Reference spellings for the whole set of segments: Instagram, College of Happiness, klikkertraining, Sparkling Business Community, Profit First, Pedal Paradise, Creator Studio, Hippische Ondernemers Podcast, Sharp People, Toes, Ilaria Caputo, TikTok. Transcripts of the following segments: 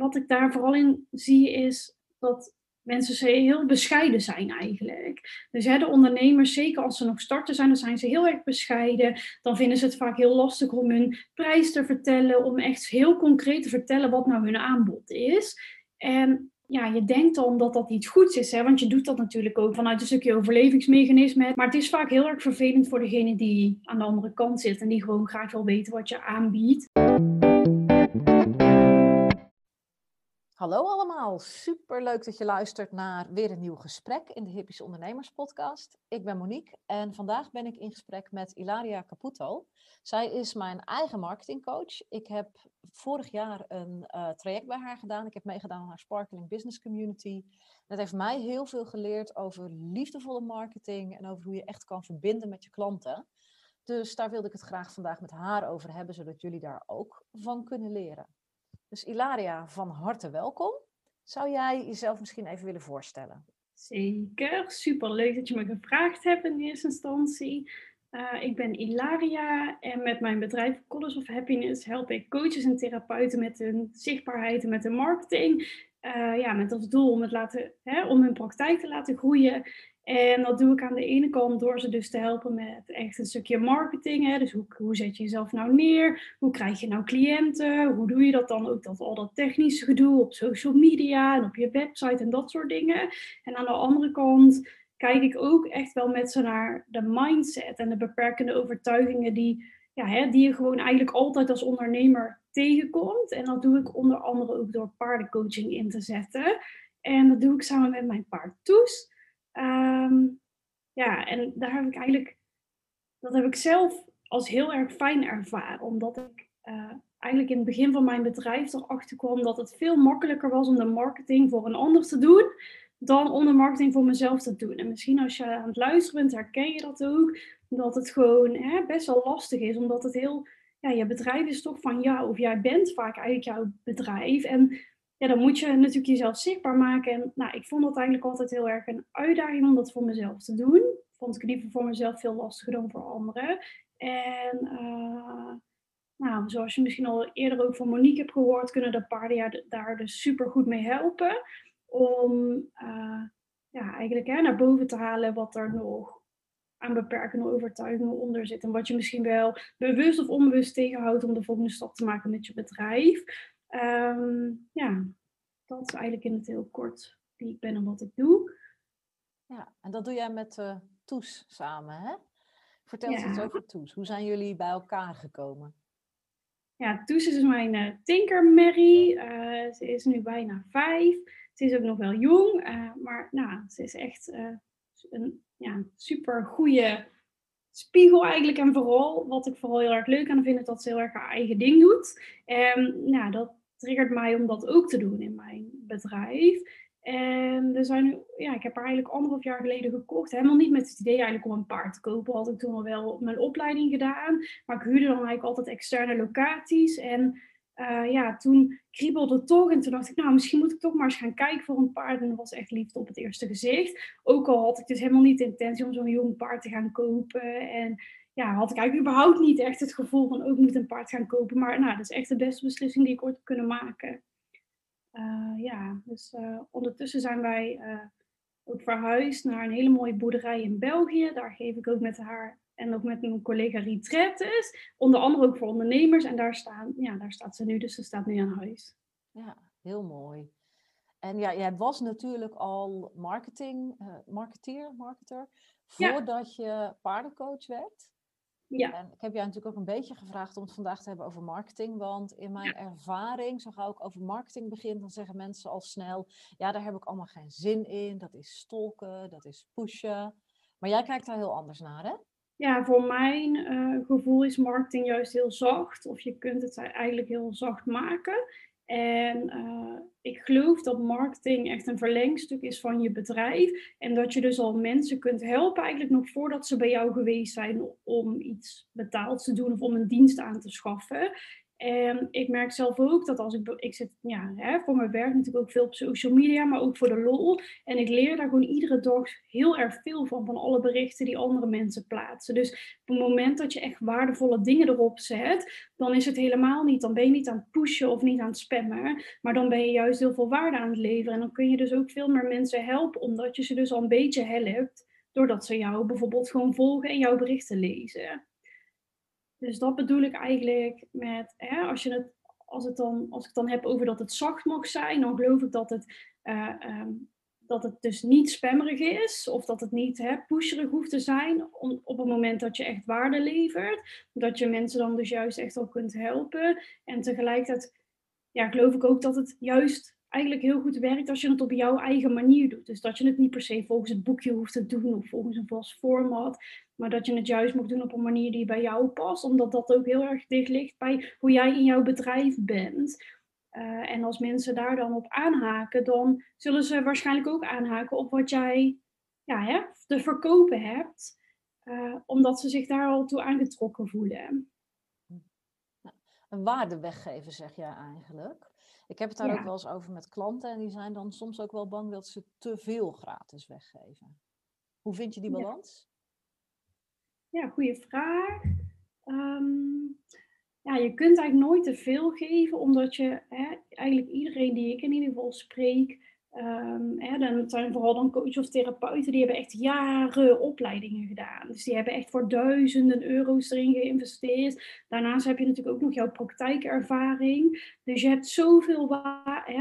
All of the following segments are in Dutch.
wat ik daar vooral in zie is dat mensen heel bescheiden zijn eigenlijk. Dus de ondernemers, zeker als ze nog starten zijn, dan zijn ze heel erg bescheiden. Dan vinden ze het vaak heel lastig om hun prijs te vertellen, om echt heel concreet te vertellen wat nou hun aanbod is. En ja, je denkt dan dat dat iets goeds is, hè? Want je doet dat natuurlijk ook vanuit een stukje overlevingsmechanisme. Maar het is vaak heel erg vervelend voor degene die aan de andere kant zit en die gewoon graag wil weten wat je aanbiedt. Hallo allemaal, superleuk dat je luistert naar weer een nieuw gesprek in de Hippische Ondernemers Podcast. Ik ben Monique en vandaag ben ik in gesprek met Ilaria Caputo. Zij is mijn eigen marketingcoach. Ik heb vorig jaar een traject bij haar gedaan. Ik heb meegedaan aan haar Sparkling Business Community. Dat heeft mij heel veel geleerd over liefdevolle marketing en over hoe je echt kan verbinden met je klanten. Dus daar wilde ik het graag vandaag met haar over hebben, zodat jullie daar ook van kunnen leren. Dus Ilaria, van harte welkom. Zou jij jezelf misschien even willen voorstellen? Zeker, superleuk dat je me gevraagd hebt in eerste instantie. Ik ben Ilaria en met mijn bedrijf College of Happiness help ik coaches en therapeuten met hun zichtbaarheid en met hun marketing. Met als doel om om hun praktijk te laten groeien. En dat doe ik aan de ene kant door ze dus te helpen met echt een stukje marketing. Hè? Dus hoe zet je jezelf nou neer? Hoe krijg je nou cliënten? Hoe doe je dat dan ook, dat al dat technische gedoe op social media en op je website en dat soort dingen. En aan de andere kant kijk ik ook echt wel met ze naar de mindset en de beperkende overtuigingen die je gewoon eigenlijk altijd als ondernemer tegenkomt. En dat doe ik onder andere ook door paardencoaching in te zetten. En dat doe ik samen met mijn paard Toes. En daar heb ik eigenlijk, dat heb ik zelf als heel erg fijn ervaren, omdat ik eigenlijk in het begin van mijn bedrijf erachter kwam dat het veel makkelijker was om de marketing voor een ander te doen dan om de marketing voor mezelf te doen. En misschien als je aan het luisteren bent, herken je dat ook, dat het gewoon best wel lastig is, omdat het je bedrijf is toch van jou, of jij bent vaak eigenlijk jouw bedrijf en... Ja, dan moet je natuurlijk jezelf zichtbaar maken. En ik vond dat eigenlijk altijd heel erg een uitdaging om dat voor mezelf te doen. Vond ik liever voor mezelf veel lastiger dan voor anderen. En zoals je misschien al eerder ook van Monique hebt gehoord, kunnen de paarden daar dus super goed mee helpen. Om naar boven te halen wat er nog aan beperkende overtuigingen onder zit. En wat je misschien wel bewust of onbewust tegenhoudt om de volgende stap te maken met je bedrijf. Dat is eigenlijk in het heel kort wie ik ben en wat ik doe. Ja, en dat doe jij met Toes samen, hè? Vertel eens iets over Toes. Hoe zijn jullie bij elkaar gekomen? Ja, Toes is mijn Tinker Mary. Ze is nu bijna 5. Ze is ook nog wel jong. Maar ze is echt een super goede spiegel eigenlijk. En vooral, wat ik vooral heel erg leuk aan vind, is dat ze heel erg haar eigen ding doet. Dat triggert mij om dat ook te doen in mijn bedrijf. En er zijn nu, ik heb haar eigenlijk 1,5 jaar geleden gekocht. Helemaal niet met het idee eigenlijk om een paard te kopen. Had ik toen al wel mijn opleiding gedaan. Maar ik huurde dan eigenlijk altijd externe locaties. En toen kriebelde het toch. En toen dacht ik, misschien moet ik toch maar eens gaan kijken voor een paard. En dat was echt liefde op het eerste gezicht. Ook al had ik dus helemaal niet de intentie om zo'n jong paard te gaan kopen. En... ja, had ik eigenlijk überhaupt niet echt het gevoel van ook moet een paard gaan kopen. Maar dat is echt de beste beslissing die ik ooit heb kunnen maken. Ondertussen zijn wij ook verhuisd naar een hele mooie boerderij in België. Daar geef ik ook met haar en ook met mijn collega retretes. Onder andere ook voor ondernemers. En daar staat ze nu. Dus ze staat nu aan huis. Ja, heel mooi. En ja, jij was natuurlijk al marketeer, voordat je paardencoach werd. Ja. En ik heb jou natuurlijk ook een beetje gevraagd om het vandaag te hebben over marketing. Want in mijn ervaring, zo gauw ik over marketing begin, dan zeggen mensen al snel... ja, daar heb ik allemaal geen zin in. Dat is stalken, dat is pushen. Maar jij kijkt daar heel anders naar, hè? Ja, voor mijn gevoel is marketing juist heel zacht. Of je kunt het eigenlijk heel zacht maken. En ik geloof dat marketing echt een verlengstuk is van je bedrijf. En dat je dus al mensen kunt helpen eigenlijk nog voordat ze bij jou geweest zijn om iets betaald te doen of om een dienst aan te schaffen. En ik merk zelf ook dat als ik zit voor mijn werk natuurlijk ook veel op social media, maar ook voor de lol. En ik leer daar gewoon iedere dag heel erg veel van alle berichten die andere mensen plaatsen. Dus op het moment dat je echt waardevolle dingen erop zet, dan is het helemaal niet. Dan ben je niet aan het pushen of niet aan het spammen, maar dan ben je juist heel veel waarde aan het leveren. En dan kun je dus ook veel meer mensen helpen, omdat je ze dus al een beetje helpt, doordat ze jou bijvoorbeeld gewoon volgen en jouw berichten lezen. Dus dat bedoel ik eigenlijk met, als ik het dan heb over dat het zacht mag zijn, dan geloof ik dat het dus niet spammerig is. Of dat het niet pusherig hoeft te zijn op het moment dat je echt waarde levert. Dat je mensen dan dus juist echt al kunt helpen. En tegelijkertijd geloof ik ook dat het juist eigenlijk heel goed werkt als je het op jouw eigen manier doet. Dus dat je het niet per se volgens het boekje hoeft te doen of volgens een vast format. Maar dat je het juist mag doen op een manier die bij jou past. Omdat dat ook heel erg dicht ligt bij hoe jij in jouw bedrijf bent. En als mensen daar dan op aanhaken, dan zullen ze waarschijnlijk ook aanhaken op wat jij te verkopen hebt. Omdat ze zich daar al toe aangetrokken voelen. Een waarde weggeven, zeg jij eigenlijk. Ik heb het daar ook wel eens over met klanten. En die zijn dan soms ook wel bang dat ze te veel gratis weggeven. Hoe vind je die balans? Ja, goede vraag. Je kunt eigenlijk nooit te veel geven, omdat je eigenlijk iedereen die ik in ieder geval spreek. Dan zijn vooral dan coaches of therapeuten, die hebben echt jaren opleidingen gedaan. Dus die hebben echt voor duizenden euro's erin geïnvesteerd. Daarnaast heb je natuurlijk ook nog jouw praktijkervaring. Dus je hebt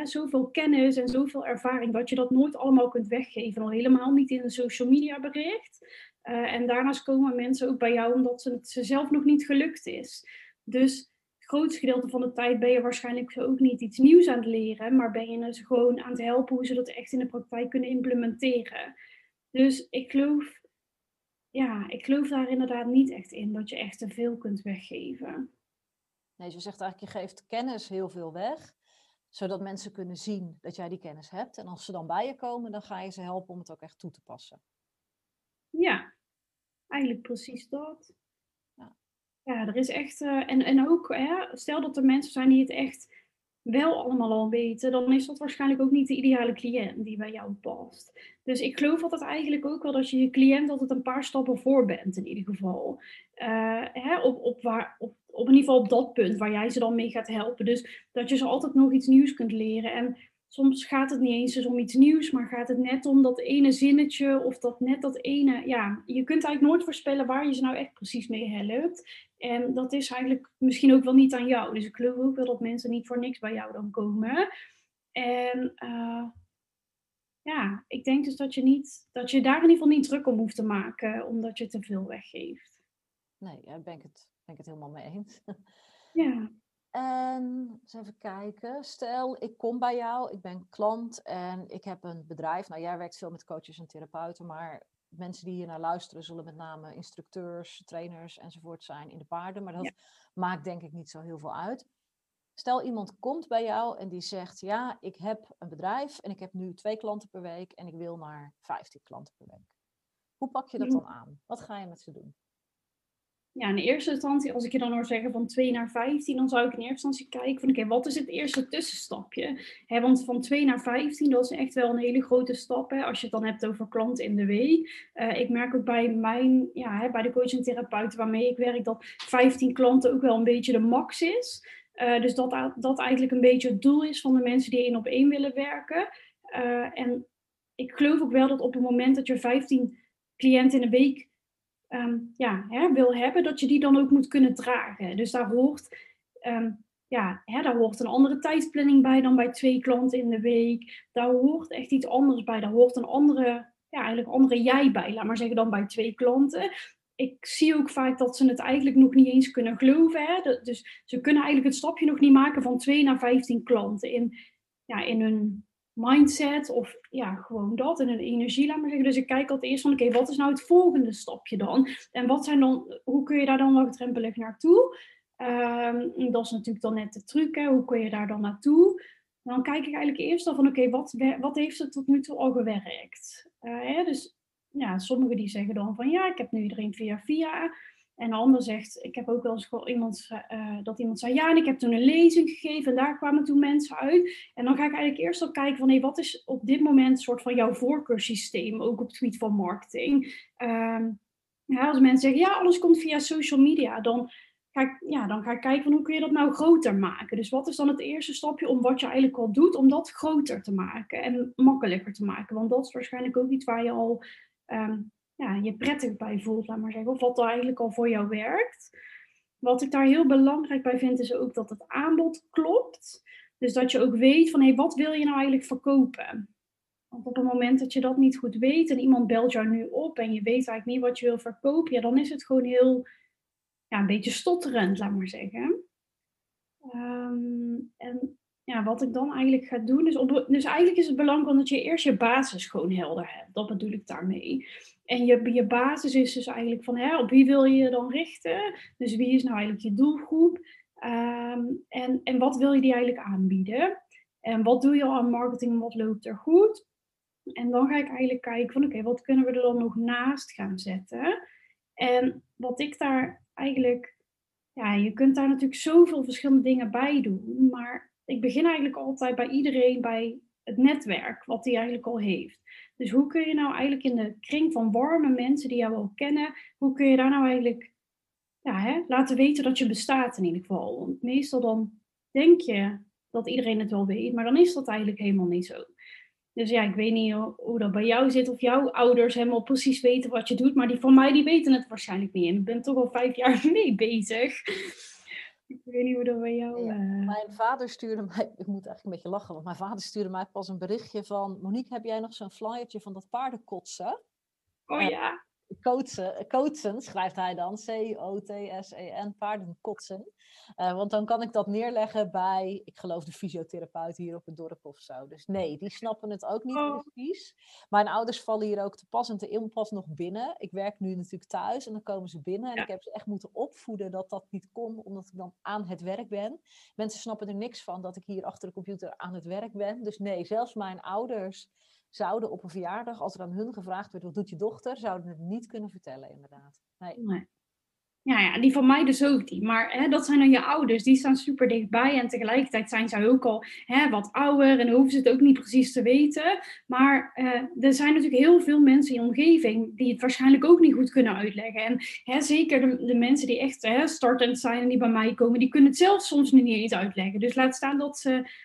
zoveel kennis en zoveel ervaring, dat je dat nooit allemaal kunt weggeven. Al helemaal niet in een social media bericht. En daarnaast komen mensen ook bij jou omdat ze zelf nog niet gelukt is. Dus het grootste gedeelte van de tijd ben je waarschijnlijk ook niet iets nieuws aan het leren, maar ben je ze gewoon aan het helpen hoe ze dat echt in de praktijk kunnen implementeren. Dus ik geloof daar inderdaad niet echt in dat je echt te veel kunt weggeven. Nee, je zegt eigenlijk, je geeft kennis heel veel weg, zodat mensen kunnen zien dat jij die kennis hebt. En als ze dan bij je komen, dan ga je ze helpen om het ook echt toe te passen. Ja, eigenlijk precies dat. Ja, er is echt, en ook, stel dat er mensen zijn die het echt wel allemaal al weten, dan is dat waarschijnlijk ook niet de ideale cliënt die bij jou past. Dus ik geloof altijd eigenlijk ook wel dat je cliënt altijd een paar stappen voor bent in ieder geval. Op in ieder geval op dat punt waar jij ze dan mee gaat helpen. Dus dat je ze altijd nog iets nieuws kunt leren. En soms gaat het niet eens dus om iets nieuws, maar gaat het net om dat ene zinnetje of dat ene... Ja, je kunt eigenlijk nooit voorspellen waar je ze nou echt precies mee helpt. En dat is eigenlijk misschien ook wel niet aan jou. Dus ik geloof ook wel dat mensen niet voor niks bij jou dan komen. En ik denk dus dat je daar in ieder geval niet druk om hoeft te maken, omdat je te veel weggeeft. Nee, daar ben ik het helemaal mee eens. Ja. En eens even kijken, stel ik kom bij jou, ik ben klant en ik heb een bedrijf. Nou, jij werkt veel met coaches en therapeuten, maar mensen die hier naar luisteren zullen met name instructeurs, trainers enzovoort zijn in de paarden. Maar dat maakt denk ik niet zo heel veel uit. Stel iemand komt bij jou en die zegt, ja, ik heb een bedrijf en ik heb nu 2 klanten per week en ik wil naar 15 klanten per week. Hoe pak je dat dan aan? Wat ga je met ze doen? Ja, in de eerste instantie, als ik je dan hoor zeggen van 2 naar 15, dan zou ik in eerste instantie kijken van oké, wat is het eerste tussenstapje? Want van 2 naar 15, dat is echt wel een hele grote stap, als je het dan hebt over klanten in de week. Ik merk ook bij bij de coach en therapeuten waarmee ik werk, dat 15 klanten ook wel een beetje de max is. Dus dat eigenlijk een beetje het doel is van de mensen die 1-op-1 willen werken. En ik geloof ook wel dat op het moment dat je 15 cliënten in de week wil hebben, dat je die dan ook moet kunnen dragen. Dus daar hoort, een andere tijdsplanning bij dan bij 2 klanten in de week. Daar hoort echt iets anders bij. Daar hoort een andere jij bij, laat maar zeggen, dan bij 2 klanten. Ik zie ook vaak dat ze het eigenlijk nog niet eens kunnen geloven. Dus ze kunnen eigenlijk het stapje nog niet maken van 2 naar 15 klanten in hun mindset of gewoon dat en een energie, laat maar zeggen. Dus ik kijk altijd eerst van oké, wat is nou het volgende stapje dan? En hoe kun je daar dan laagdrempelig naartoe? Dat is natuurlijk dan net de truc, hoe kun je daar dan naartoe? Dan kijk ik eigenlijk eerst al van oké, wat heeft het tot nu toe al gewerkt? Dus sommigen die zeggen dan van ik heb nu iedereen via. En de ander zegt, ik heb ook wel eens gehoord dat iemand zei, ja, en ik heb toen een lezing gegeven en daar kwamen toen mensen uit. En dan ga ik eigenlijk eerst al kijken van, wat is op dit moment soort van jouw voorkeurssysteem, ook op het gebied van marketing. Als mensen zeggen, ja, alles komt via social media, dan ga ik kijken van, hoe kun je dat nou groter maken? Dus wat is dan het eerste stapje om wat je eigenlijk al doet, om dat groter te maken en makkelijker te maken? Want dat is waarschijnlijk ook iets waar je al... je prettig bij voelt, laat maar zeggen, of wat er eigenlijk al voor jou werkt. Wat ik daar heel belangrijk bij vind, is ook dat het aanbod klopt. Dus dat je ook weet van, wat wil je nou eigenlijk verkopen? Want op het moment dat je dat niet goed weet en iemand belt jou nu op en je weet eigenlijk niet wat je wil verkopen, ja, dan is het gewoon heel, een beetje stotterend, laat maar zeggen. Wat ik dan eigenlijk ga doen, dus eigenlijk is het belangrijk dat je eerst je basis gewoon helder hebt. Dat bedoel ik daarmee. En je basis is dus eigenlijk van, op wie wil je je dan richten? Dus wie is nou eigenlijk je doelgroep? En wat wil je die eigenlijk aanbieden? En wat doe je al aan marketing? Wat loopt er goed? En dan ga ik eigenlijk kijken van, wat kunnen we er dan nog naast gaan zetten? En wat ik daar eigenlijk... Ja, je kunt daar natuurlijk zoveel verschillende dingen bij doen. Maar ik begin eigenlijk altijd bij iedereen bij het netwerk wat die eigenlijk al heeft. Dus hoe kun je nou eigenlijk in de kring van warme mensen die jou al kennen, hoe kun je daar nou eigenlijk laten weten dat je bestaat in ieder geval? Want meestal dan denk je dat iedereen het wel weet, maar dan is dat eigenlijk helemaal niet zo. Dus ik weet niet hoe dat bij jou zit, of jouw ouders helemaal precies weten wat je doet, maar die van mij, die weten het waarschijnlijk niet. En ik ben toch al 5 jaar mee bezig. Ik weet niet hoe dat bij jou... Mijn vader stuurde mij... Ik moet eigenlijk een beetje lachen, want mijn vader stuurde mij pas een berichtje van... Monique, heb jij nog zo'n flyertje van dat paardenkotsen? Oh ja. Coatsen, schrijft hij dan. C-O-T-S-E-N, paardenkotsen. Want dan kan ik dat neerleggen bij, ik geloof, de fysiotherapeut hier op het dorp of zo. Dus nee, die snappen het ook niet precies. Mijn ouders vallen hier ook te pas en te inpas nog binnen. Ik werk nu natuurlijk thuis en dan komen ze binnen. En ik heb ze echt moeten opvoeden dat dat niet kon, omdat ik dan aan het werk ben. Mensen snappen er niks van dat ik hier achter de computer aan het werk ben. Dus nee, zelfs mijn ouders... zouden op een verjaardag, als er aan hun gevraagd werd, wat doet je dochter, zouden het niet kunnen vertellen, inderdaad. Nee. Ja, die van mij dus ook niet. Maar dat zijn dan je ouders, die staan super dichtbij en tegelijkertijd zijn zij ook al wat ouder en hoeven ze het ook niet precies te weten. Maar er zijn natuurlijk heel veel mensen in je omgeving die het waarschijnlijk ook niet goed kunnen uitleggen. En zeker de mensen die echt startend zijn en die bij mij komen, die kunnen het zelf soms niet eens uitleggen. Dus laat staan dat ze...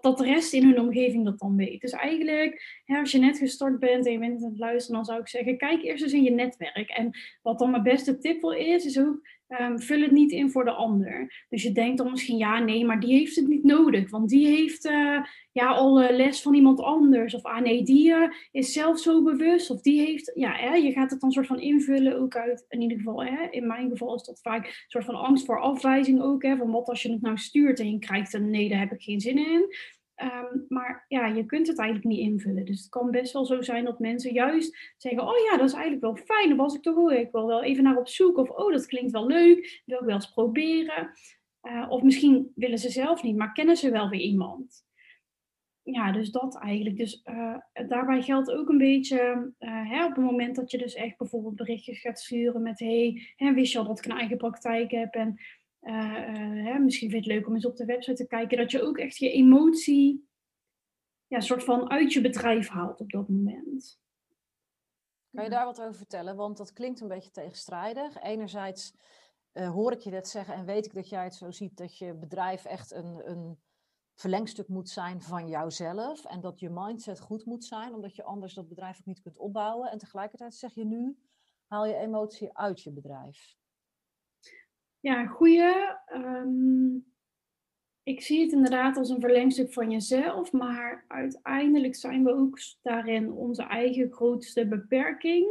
Dat de rest in hun omgeving dat dan weet. Dus eigenlijk, als je net gestart bent en je bent aan het luisteren, dan zou ik zeggen, kijk eerst eens in je netwerk. En wat dan mijn beste tip wel is ook, vul het niet in voor de ander. Dus je denkt dan misschien, maar die heeft het niet nodig. Want die heeft al les van iemand anders. Of die is zelf zo bewust. Of die heeft, je gaat het dan soort van invullen ook uit, in ieder geval, in mijn geval is dat vaak een soort van angst voor afwijzing ook. Van wat als je het nou stuurt en je krijgt een nee, daar heb ik geen zin in. Je kunt het eigenlijk niet invullen. Dus het kan best wel zo zijn dat mensen juist zeggen, dat is eigenlijk wel fijn, daar was ik toch ook. Ik wil wel even naar op zoek. Of, dat klinkt wel leuk, wil ik wel eens proberen. Of misschien willen ze zelf niet, maar kennen ze wel weer iemand. Ja, dus dat eigenlijk. Dus daarbij geldt ook een beetje, op het moment dat je dus echt bijvoorbeeld berichtjes gaat sturen met, wist je al dat ik een eigen praktijk heb en... misschien vind je het leuk om eens op de website te kijken, dat je ook echt je emotie soort van uit je bedrijf haalt op dat moment. Kan je daar wat over vertellen? Want dat klinkt een beetje tegenstrijdig. Enerzijds hoor ik je dat zeggen en weet ik dat jij het zo ziet dat je bedrijf echt een verlengstuk moet zijn van jouzelf en dat je mindset goed moet zijn, omdat je anders dat bedrijf ook niet kunt opbouwen. En tegelijkertijd zeg je nu, haal je emotie uit je bedrijf. Ja, goeie. Ik zie het inderdaad als een verlengstuk van jezelf, maar uiteindelijk zijn we ook daarin onze eigen grootste beperking.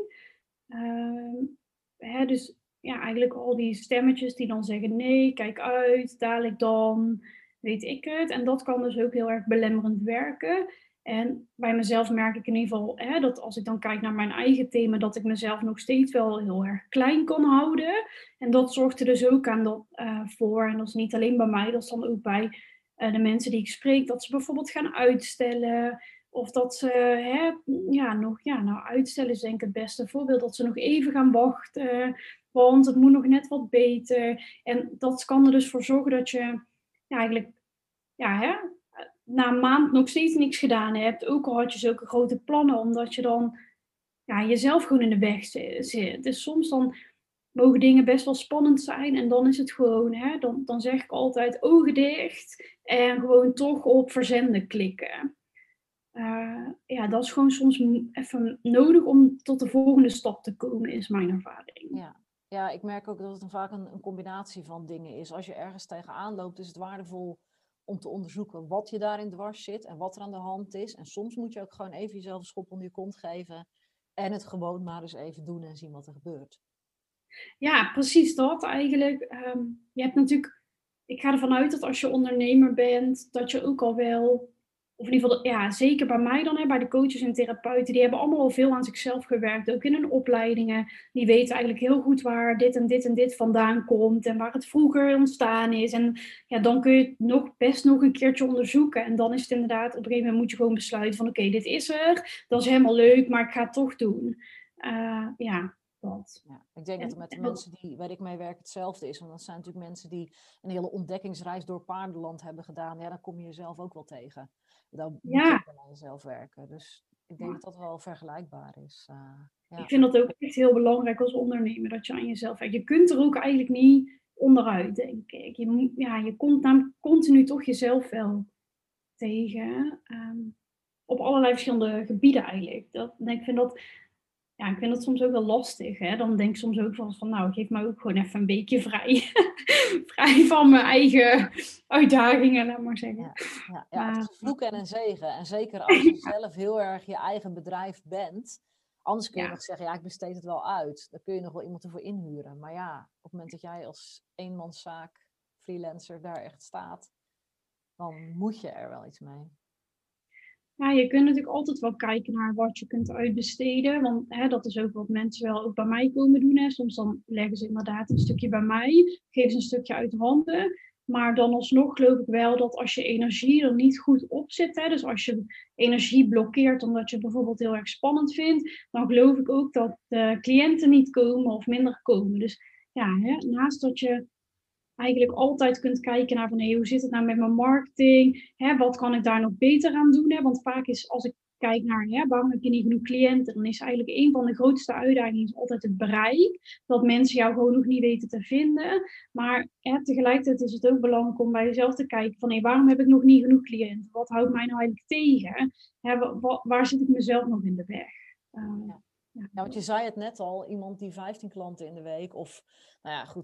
Eigenlijk al die stemmetjes die dan zeggen, nee, kijk uit, dadelijk dan, weet ik het. En dat kan dus ook heel erg belemmerend werken. En bij mezelf merk ik in ieder geval dat als ik dan kijk naar mijn eigen thema, dat ik mezelf nog steeds wel heel erg klein kan houden. En dat zorgt er dus ook aan voor, en dat is niet alleen bij mij, dat is dan ook bij de mensen die ik spreek, dat ze bijvoorbeeld gaan uitstellen Of dat ze uitstellen is denk ik het beste voorbeeld. Dat ze nog even gaan wachten, want het moet nog net wat beter. En dat kan er dus voor zorgen dat je na een maand nog steeds niks gedaan hebt. Ook al had je zulke grote plannen, omdat je dan jezelf gewoon in de weg zit. Dus soms dan mogen dingen best wel spannend zijn. En dan is het gewoon, dan zeg ik altijd ogen dicht. En gewoon toch op verzenden klikken. Dat is gewoon soms even nodig om tot de volgende stap te komen, is mijn ervaring. Ja, ik merk ook dat het dan vaak een combinatie van dingen is. Als je ergens tegenaan loopt, is het waardevol om te onderzoeken wat je daarin dwars zit en wat er aan de hand is. En soms moet je ook gewoon even jezelf een schop onder je kont geven en het gewoon maar eens even doen en zien wat er gebeurt. Ja, precies dat eigenlijk. Je hebt natuurlijk, ik ga ervan uit dat als je ondernemer bent, dat je ook al wel, of in ieder geval, zeker bij mij dan, bij de coaches en therapeuten, die hebben allemaal al veel aan zichzelf gewerkt, ook in hun opleidingen. Die weten eigenlijk heel goed waar dit en dit en dit vandaan komt en waar het vroeger ontstaan is. En dan kun je het best nog een keertje onderzoeken. En dan is het inderdaad, op een gegeven moment moet je gewoon besluiten van oké, dit is er, dat is helemaal leuk, maar ik ga het toch doen. Ja, ik denk dat het met de mensen die waar ik mee werk hetzelfde is. Want dat zijn natuurlijk mensen die een hele ontdekkingsreis door paardenland hebben gedaan. Ja, dan kom je jezelf ook wel tegen. Dan moet je ook aan jezelf werken. Dus ik denk dat dat wel vergelijkbaar is. Ik vind dat ook echt heel belangrijk als ondernemer, dat je aan jezelf werkt. Je kunt er ook eigenlijk niet onderuit, denk ik. Je komt namelijk continu toch jezelf wel tegen. Op allerlei verschillende gebieden eigenlijk. Ik vind dat soms ook wel lastig. Hè? Dan denk ik soms ook van geef mij ook gewoon even een beetje vrij. Vrij van mijn eigen uitdagingen, laat maar zeggen. Het is een vloek en een zegen. En zeker als je zelf heel erg je eigen bedrijf bent. Anders kun je nog zeggen, ik besteed het wel uit. Dan kun je nog wel iemand ervoor inhuren. Maar op het moment dat jij als eenmanszaak, freelancer, daar echt staat, dan moet je er wel iets mee. Ja, je kunt natuurlijk altijd wel kijken naar wat je kunt uitbesteden. Want dat is ook wat mensen wel ook bij mij komen doen. Hè. Soms dan leggen ze inderdaad een stukje bij mij. Geven ze een stukje uit handen. Maar dan alsnog geloof ik wel dat als je energie er niet goed op zit. Hè, dus als je energie blokkeert omdat je het bijvoorbeeld heel erg spannend vindt. Dan geloof ik ook dat de cliënten niet komen of minder komen. Dus naast dat je eigenlijk altijd kunt kijken naar van hoe zit het nou met mijn marketing? Wat kan ik daar nog beter aan doen? Want vaak is, als ik kijk naar waarom heb je niet genoeg cliënten, dan is eigenlijk een van de grootste uitdagingen altijd het bereik. Dat mensen jou gewoon nog niet weten te vinden. Maar tegelijkertijd is het ook belangrijk om bij jezelf te kijken van waarom heb ik nog niet genoeg cliënten? Wat houdt mij nou eigenlijk tegen? Waar zit ik mezelf nog in de weg? Want je zei het net al, iemand die 15 klanten in de week, of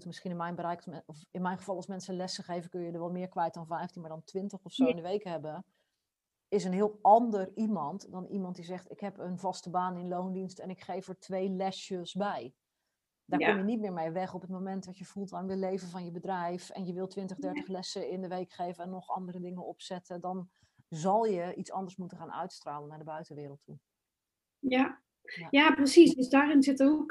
misschien in mijn bereik, of in mijn geval als mensen lessen geven, kun je er wel meer kwijt dan 15, maar dan 20 of zo in de week hebben, is een heel ander iemand dan iemand die zegt, ik heb een vaste baan in loondienst en ik geef er 2 lesjes bij. Daar kom je niet meer mee weg op het moment dat je fulltime wil leven van je bedrijf en je wil 20, 30 lessen in de week geven en nog andere dingen opzetten, dan zal je iets anders moeten gaan uitstralen naar de buitenwereld toe. Ja, precies. Dus daarin zit ook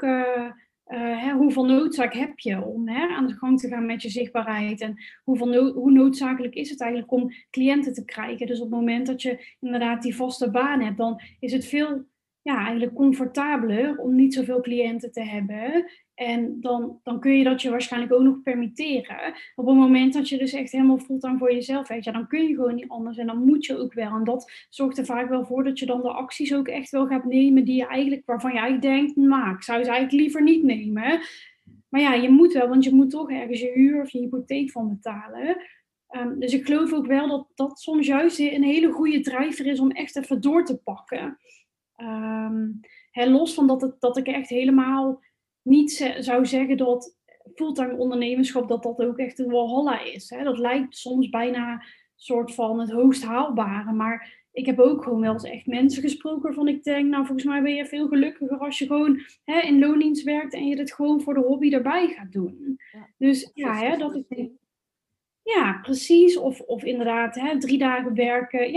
hoeveel noodzaak heb je om aan de gang te gaan met je zichtbaarheid. En hoe noodzakelijk is het eigenlijk om cliënten te krijgen. Dus op het moment dat je inderdaad die vaste baan hebt, dan is het veel eigenlijk comfortabeler om niet zoveel cliënten te hebben. En dan kun je dat je waarschijnlijk ook nog permitteren. Op het moment dat je dus echt helemaal fulltime voor jezelf hebt, dan kun je gewoon niet anders en dan moet je ook wel. En dat zorgt er vaak wel voor dat je dan de acties ook echt wel gaat nemen waarvan je eigenlijk denkt, ik zou ze eigenlijk liever niet nemen. Maar je moet wel, want je moet toch ergens je huur of je hypotheek van betalen. Dus ik geloof ook wel dat dat soms juist een hele goede drijver is om echt even door te pakken. Los van dat ik echt helemaal niet zou zeggen dat fulltime ondernemerschap dat ook echt een walhalla is. Hè. Dat lijkt soms bijna soort van het hoogst haalbare. Maar ik heb ook gewoon wel eens echt mensen gesproken waarvan ik denk, volgens mij ben je veel gelukkiger als je gewoon in loondienst werkt en je dit gewoon voor de hobby erbij gaat doen. Ja, dus dat is denk ik. Ja, precies. Of inderdaad 3 dagen werken.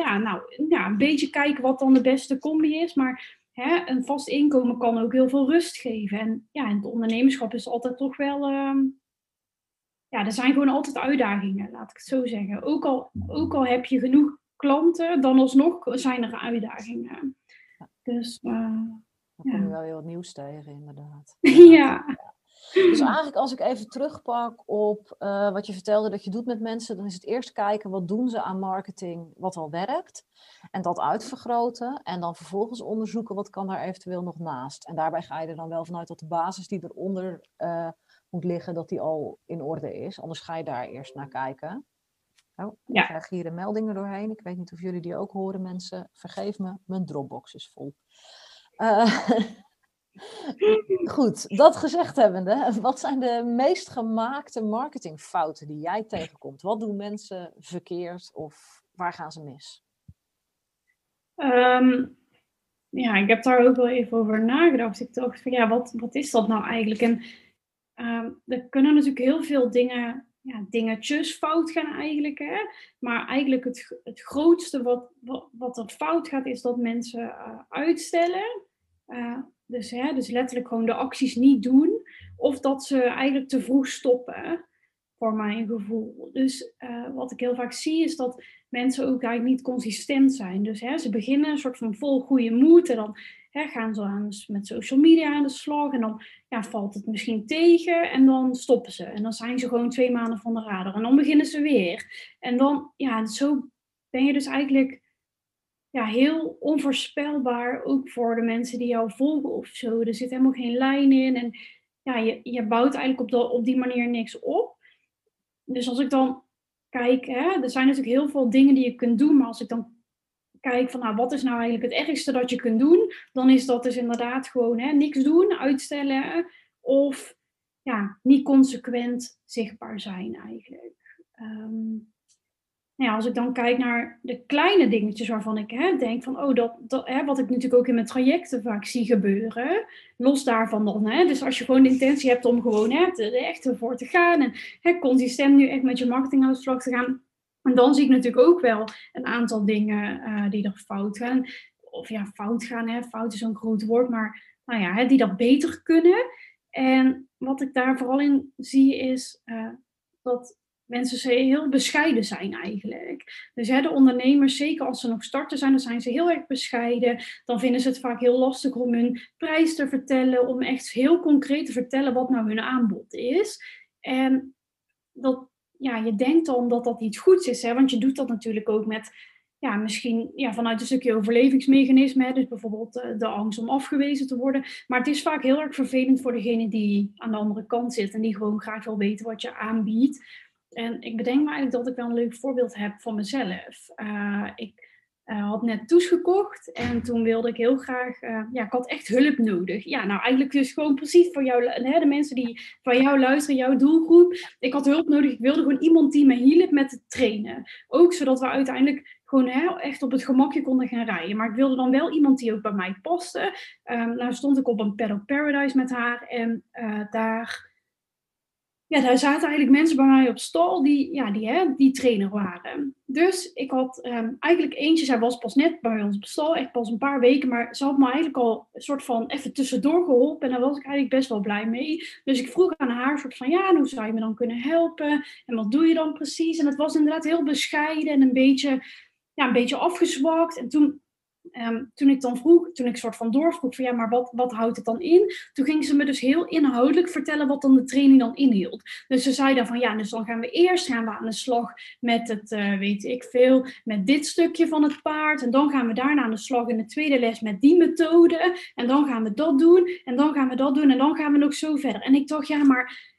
Een beetje kijken wat dan de beste combi is. Maar een vast inkomen kan ook heel veel rust geven. En in het ondernemerschap is altijd toch wel... er zijn gewoon altijd uitdagingen, laat ik het zo zeggen. Ook al heb je genoeg klanten, dan alsnog zijn er uitdagingen. Ja. Dus dan kom je wel heel wat nieuws tegen, inderdaad. Ja. Dus eigenlijk als ik even terugpak op wat je vertelde dat je doet met mensen, dan is het eerst kijken wat doen ze aan marketing wat al werkt en dat uitvergroten en dan vervolgens onderzoeken wat kan daar eventueel nog naast. En daarbij ga je er dan wel vanuit dat de basis die eronder moet liggen, dat die al in orde is. Anders ga je daar eerst naar kijken. Nou, ik krijg hier een melding er doorheen. Ik weet niet of jullie die ook horen, mensen. Vergeef me, mijn Dropbox is vol. Goed, dat gezegd hebbende, wat zijn de meest gemaakte marketingfouten die jij tegenkomt? Wat doen mensen verkeerd of waar gaan ze mis? Ik heb daar ook wel even over nagedacht. Ik dacht van wat is dat nou eigenlijk? En er kunnen natuurlijk heel veel dingen, dingetjes fout gaan eigenlijk. Hè? Maar eigenlijk het grootste wat er fout gaat is dat mensen uitstellen. Dus letterlijk gewoon de acties niet doen. Of dat ze eigenlijk te vroeg stoppen, voor mijn gevoel. Dus wat ik heel vaak zie is dat mensen ook eigenlijk niet consistent zijn. Dus ze beginnen een soort van vol goede moed. En dan gaan ze met social media aan de slag. En dan valt het misschien tegen. En dan stoppen ze. En dan zijn ze gewoon 2 maanden van de radar. En dan beginnen ze weer. En dan, zo ben je dus eigenlijk... heel onvoorspelbaar, ook voor de mensen die jou volgen of zo. Er zit helemaal geen lijn in en je bouwt eigenlijk op die manier niks op. Dus als ik dan kijk, er zijn natuurlijk heel veel dingen die je kunt doen, maar als ik dan kijk van wat is nou eigenlijk het ergste dat je kunt doen, dan is dat dus inderdaad gewoon niks doen, uitstellen of niet consequent zichtbaar zijn eigenlijk. Als ik dan kijk naar de kleine dingetjes waarvan ik denk van, wat ik natuurlijk ook in mijn trajecten vaak zie gebeuren, los daarvan dan. Dus als je gewoon de intentie hebt om gewoon er echt voor te gaan en consistent nu echt met je marketinguitslag te gaan. En dan zie ik natuurlijk ook wel een aantal dingen die er fout gaan. Of fout gaan, fout is zo'n groot woord, maar die dat beter kunnen. En wat ik daar vooral in zie is dat... mensen heel bescheiden zijn eigenlijk. Dus de ondernemers, zeker als ze nog starten zijn, dan zijn ze heel erg bescheiden. Dan vinden ze het vaak heel lastig om hun prijs te vertellen. Om echt heel concreet te vertellen wat nou hun aanbod is. En dat, je denkt dan dat dat iets goeds is. Want je doet dat natuurlijk ook met, misschien vanuit een stukje overlevingsmechanisme. Dus bijvoorbeeld de angst om afgewezen te worden. Maar het is vaak heel erg vervelend voor degene die aan de andere kant zit. En die gewoon graag wil weten wat je aanbiedt. En ik bedenk me eigenlijk dat ik wel een leuk voorbeeld heb van mezelf. Ik had net Toes gekocht en toen wilde ik heel graag... ik had echt hulp nodig. Eigenlijk dus gewoon precies voor jou... de mensen die van jou luisteren, jouw doelgroep. Ik had hulp nodig. Ik wilde gewoon iemand die me hielp met het trainen. Ook zodat we uiteindelijk gewoon echt op het gemakje konden gaan rijden. Maar ik wilde dan wel iemand die ook bij mij paste. Nou stond ik op een Pedal Paradise met haar en daar... daar zaten eigenlijk mensen bij mij op stal die trainer waren. Dus ik had eigenlijk eentje, zij was pas net bij ons op stal, echt pas een paar weken. Maar ze had me eigenlijk al een soort van even tussendoor geholpen. En daar was ik eigenlijk best wel blij mee. Dus ik vroeg aan haar soort van, hoe zou je me dan kunnen helpen? En wat doe je dan precies? En het was inderdaad heel bescheiden en een beetje afgezwakt. En toen ik soort van doorvroeg van maar wat houdt het dan in? Toen ging ze me dus heel inhoudelijk vertellen wat dan de training dan inhield. Dus ze zei dan van dus dan gaan we eerst aan de slag met het met dit stukje van het paard. En dan gaan we daarna aan de slag in de tweede les met die methode. En dan gaan we dat doen. En dan gaan we dat doen. En dan gaan we nog zo verder. En ik dacht maar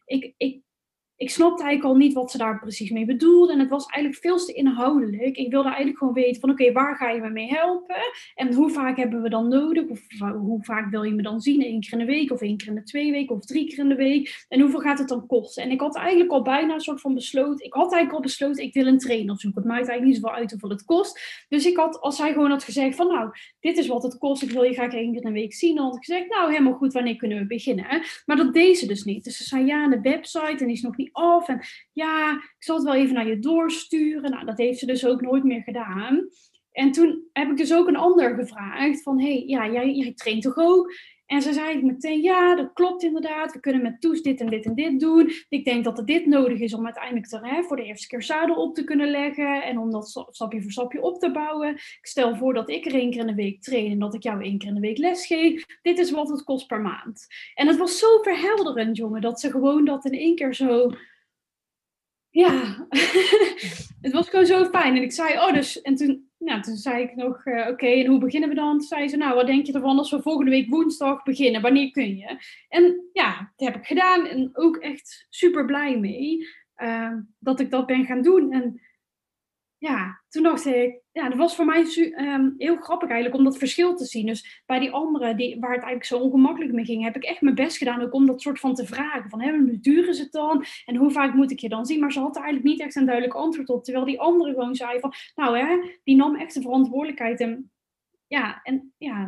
ik snapte eigenlijk al niet wat ze daar precies mee bedoelde. En het was eigenlijk veel te inhoudelijk. Ik wilde eigenlijk gewoon weten van waar ga je me mee helpen? En hoe vaak hebben we dan nodig? Of hoe vaak wil je me dan zien? 1 keer in de week of 1 keer in de 2 weken of 3 keer in de week? En hoeveel gaat het dan kosten? En ik had eigenlijk al bijna een soort van besloten. Ik wil een trainer zoeken. Het maakt eigenlijk niet zoveel uit hoeveel het kost. Dus ik had, als zij gewoon had gezegd van dit is wat het kost. Ik wil je graag 1 keer in de week zien. Dan had ik gezegd, helemaal goed, wanneer kunnen we beginnen? Maar dat deed ze dus niet. Dus ze zei de website en die is nog niet af. En ik zal het wel even naar je doorsturen. Nou, dat heeft ze dus ook nooit meer gedaan. En toen heb ik dus ook een ander gevraagd van, jij traint toch ook? En ze zei ik meteen, ja, dat klopt inderdaad. We kunnen met Toes dit en dit en dit doen. Ik denk dat er dit nodig is om uiteindelijk voor de eerste keer zadel op te kunnen leggen. En om dat stapje voor stapje op te bouwen. Ik stel voor dat ik er 1 keer in de week train en dat ik jou 1 keer in de week les geef. Dit is wat het kost per maand. En het was zo verhelderend, jongen, dat ze gewoon dat in 1 keer zo... Ja, het was gewoon zo fijn. En ik zei, toen zei ik nog, oké, en hoe beginnen we dan? Toen zei ze, nou, wat denk je ervan als we volgende week woensdag beginnen? Wanneer kun je? En ja, dat heb ik gedaan. En ook echt super blij mee dat ik dat ben gaan doen. En ja, toen dacht ik, ja, dat was voor mij heel grappig eigenlijk om dat verschil te zien. Dus bij die anderen, waar het eigenlijk zo ongemakkelijk mee ging, heb ik echt mijn best gedaan ook om dat soort van te vragen. Van, hoe duur is het dan? En hoe vaak moet ik je dan zien? Maar ze had er eigenlijk niet echt een duidelijk antwoord op. Terwijl die andere gewoon zei van, die nam echt de verantwoordelijkheid. En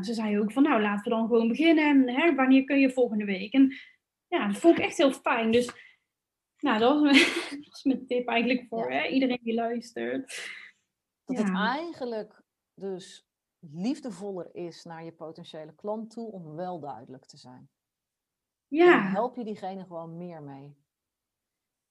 ze zei ook van, nou, laten we dan gewoon beginnen. En wanneer kun je volgende week? En ja, dat vond ik echt heel fijn. Dus nou, dat was mijn tip eigenlijk voor iedereen die luistert. Dat het eigenlijk dus liefdevoller is naar je potentiële klant toe om wel duidelijk te zijn. Ja. Dan help je diegene gewoon meer mee.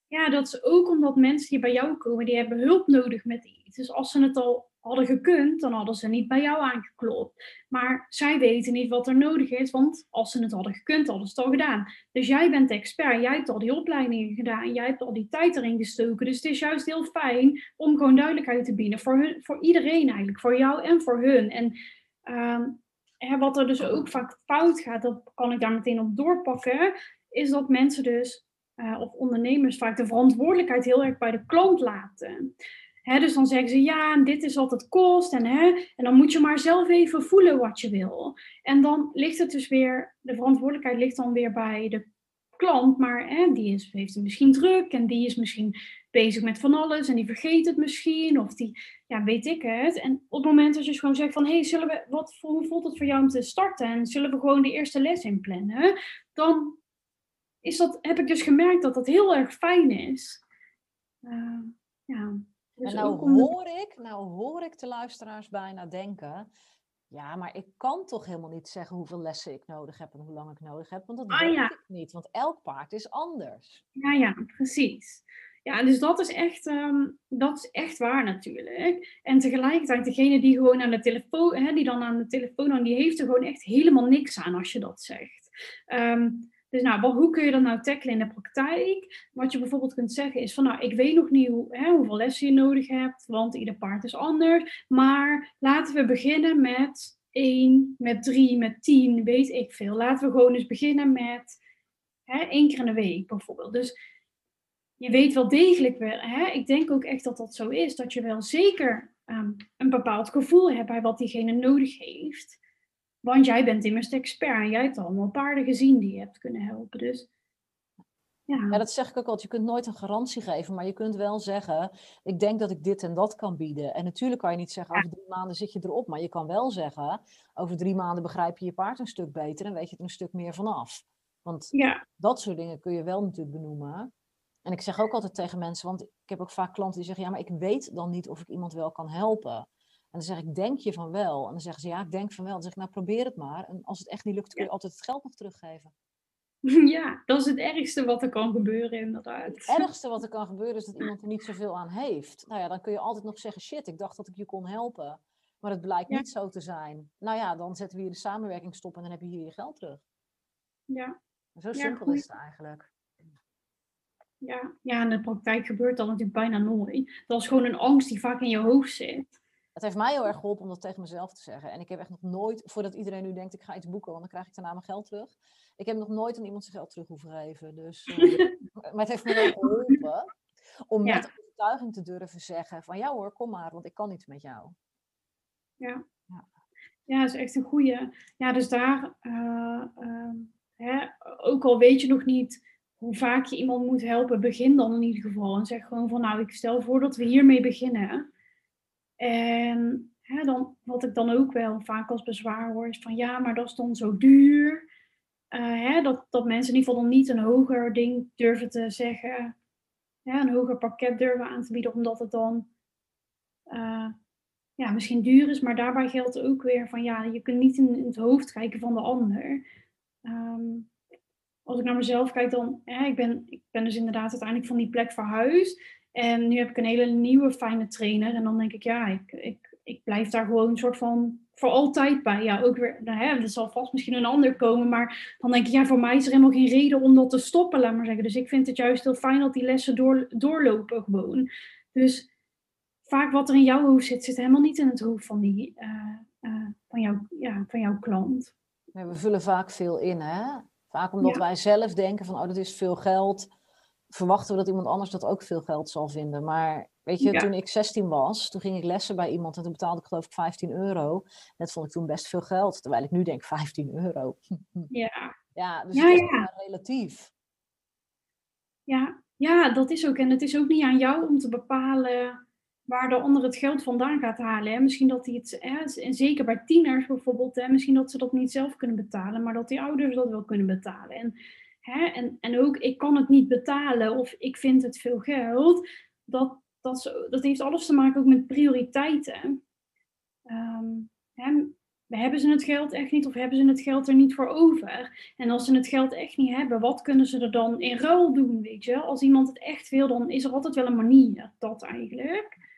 Ja, dat is ook omdat mensen die bij jou komen, die hebben hulp nodig met iets. Dus als ze het al hadden gekund, dan hadden ze niet bij jou aangeklopt. Maar zij weten niet wat er nodig is, want als ze het hadden gekund, hadden ze het al gedaan. Dus jij bent de expert, jij hebt al die opleidingen gedaan, jij hebt al die tijd erin gestoken. Dus het is juist heel fijn om gewoon duidelijkheid te bieden voor iedereen eigenlijk, voor jou en voor hun. En wat er dus ook vaak fout gaat, dat kan ik daar meteen op doorpakken, is dat mensen dus, of ondernemers vaak de verantwoordelijkheid heel erg bij de klant laten. Dus dan zeggen ze, ja, dit is wat het kost. En dan moet je maar zelf even voelen wat je wil. En dan ligt het dus weer, de verantwoordelijkheid ligt dan weer bij de klant. Maar heeft het misschien druk en die is misschien bezig met van alles. En die vergeet het misschien. Of die, ja, weet ik het. En op het moment dat je gewoon zegt van, hoe voelt het voor jou om te starten? En zullen we gewoon de eerste les inplannen? Dan heb ik dus gemerkt dat dat heel erg fijn is. Dus en nou hoor ik de luisteraars bijna denken, ja, maar ik kan toch helemaal niet zeggen hoeveel lessen ik nodig heb en hoe lang ik nodig heb, want dat weet ik niet, want elk paard is anders. Ja, precies. Ja, dus dat is echt waar natuurlijk. En tegelijkertijd, degene die gewoon aan de telefoon, die heeft er gewoon echt helemaal niks aan als je dat zegt. Dus hoe kun je dat nou tackelen in de praktijk? Wat je bijvoorbeeld kunt zeggen is van, ik weet nog niet hoeveel lessen je nodig hebt, want ieder paard is anders. Maar laten we beginnen met 1, met 3, met 10, weet ik veel. Laten we gewoon eens beginnen met 1 keer in de week bijvoorbeeld. Dus je weet wel degelijk, ik denk ook echt dat dat zo is, dat je wel zeker een bepaald gevoel hebt bij wat diegene nodig heeft. Want jij bent immers de expert en jij hebt allemaal paarden gezien die je hebt kunnen helpen. Dus, ja, dat zeg ik ook altijd. Je kunt nooit een garantie geven, maar je kunt wel zeggen, ik denk dat ik dit en dat kan bieden. En natuurlijk kan je niet zeggen, over 3 maanden zit je erop. Maar je kan wel zeggen, over 3 maanden begrijp je je paard een stuk beter en weet je er een stuk meer vanaf. Want dat soort dingen kun je wel natuurlijk benoemen. En ik zeg ook altijd tegen mensen, want ik heb ook vaak klanten die zeggen, ja, maar ik weet dan niet of ik iemand wel kan helpen. En dan zeg ik, denk je van wel? En dan zeggen ze, ja, ik denk van wel. Dan zeg ik, nou, probeer het maar. En als het echt niet lukt, kun je altijd het geld nog teruggeven. Ja, dat is het ergste wat er kan gebeuren, inderdaad. Het ergste wat er kan gebeuren is dat iemand er niet zoveel aan heeft. Nou ja, dan kun je altijd nog zeggen, shit, ik dacht dat ik je kon helpen. Maar het blijkt niet zo te zijn. Nou ja, dan zetten we hier de samenwerking stop en dan heb je hier je geld terug. Ja. Zo simpel is het eigenlijk. Ja, in de praktijk gebeurt dat natuurlijk bijna nooit. Dat is gewoon een angst die vaak in je hoofd zit. Het heeft mij heel erg geholpen om dat tegen mezelf te zeggen. En ik heb echt nog nooit, voordat iedereen nu denkt, ik ga iets boeken, want dan krijg ik daarna mijn geld terug. Ik heb nog nooit aan iemand zijn geld terug hoeven geven. Dus, maar het heeft me wel geholpen om met overtuiging te durven zeggen van, ja hoor, kom maar, want ik kan iets met jou. Ja, dat is echt een goeie. Ja, dus daar, ook al weet je nog niet hoe vaak je iemand moet helpen, begin dan in ieder geval. En zeg gewoon van, nou, ik stel voor dat we hiermee beginnen. En wat ik dan ook wel vaak als bezwaar hoor is van, ja, maar dat is dan zo duur. Dat mensen in ieder geval dan niet een hoger ding durven te zeggen. Ja, een hoger pakket durven aan te bieden, omdat het dan misschien duur is. Maar daarbij geldt ook weer van, ja, je kunt niet in het hoofd kijken van de ander. Als ik naar mezelf kijk, dan ik ben dus inderdaad uiteindelijk van die plek verhuisd. En nu heb ik een hele nieuwe fijne trainer. En dan denk ik, ja, ik blijf daar gewoon een soort van voor altijd bij. Ja, ook weer, er zal vast misschien een ander komen. Maar dan denk ik, ja, voor mij is er helemaal geen reden om dat te stoppen, laat maar zeggen. Dus ik vind het juist heel fijn dat die lessen doorlopen gewoon. Dus vaak wat er in jouw hoofd zit, zit helemaal niet in het hoofd van die van jouw klant. Nee, we vullen vaak veel in, hè? Vaak omdat wij zelf denken van, oh, dat is veel geld. Verwachten we dat iemand anders dat ook veel geld zal vinden. Maar weet je, toen ik 16 was, toen ging ik lessen bij iemand en toen betaalde ik geloof ik €15. Dat vond ik toen best veel geld, terwijl ik nu denk €15. Ja. Ja, dus het is maar relatief. Ja. Ja, dat is ook. En het is ook niet aan jou om te bepalen waar de ander het geld vandaan gaat halen. Hè? Misschien dat hij het, en zeker bij tieners bijvoorbeeld, misschien dat ze dat niet zelf kunnen betalen, maar dat die ouders dat wel kunnen betalen. En ook, ik kan het niet betalen of ik vind het veel geld. Dat heeft alles te maken ook met prioriteiten. Hebben ze het geld echt niet of hebben ze het geld er niet voor over? En als ze het geld echt niet hebben, wat kunnen ze er dan in ruil doen, weet je? Als iemand het echt wil, dan is er altijd wel een manier, dat eigenlijk.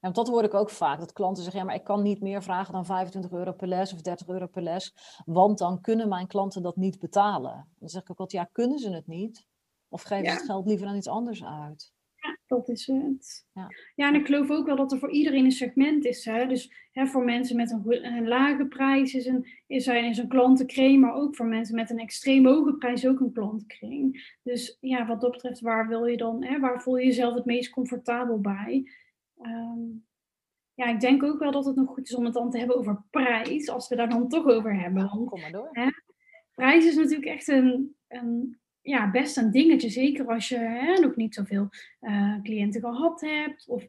Ja, want dat hoor ik ook vaak, dat klanten zeggen, ja, maar ik kan niet meer vragen dan €25 per les of €30 per les, want dan kunnen mijn klanten dat niet betalen. Dan zeg ik ook altijd, ja, kunnen ze het niet? Of geven ze het geld liever aan iets anders uit? Ja, dat is het. Ja, en ik geloof ook wel dat er voor iedereen een segment is. Hè? Dus voor mensen met een lage prijs is een klantenkring, maar ook voor mensen met een extreem hoge prijs ook een klantenkring. Dus ja, wat dat betreft, waar voel je jezelf het meest comfortabel bij? Ik denk ook wel dat het nog goed is om het dan te hebben over prijs, als we daar dan toch over hebben. Nou, kom maar door. Hè? Prijs is natuurlijk echt best een dingetje, zeker als je nog niet zoveel cliënten gehad hebt, of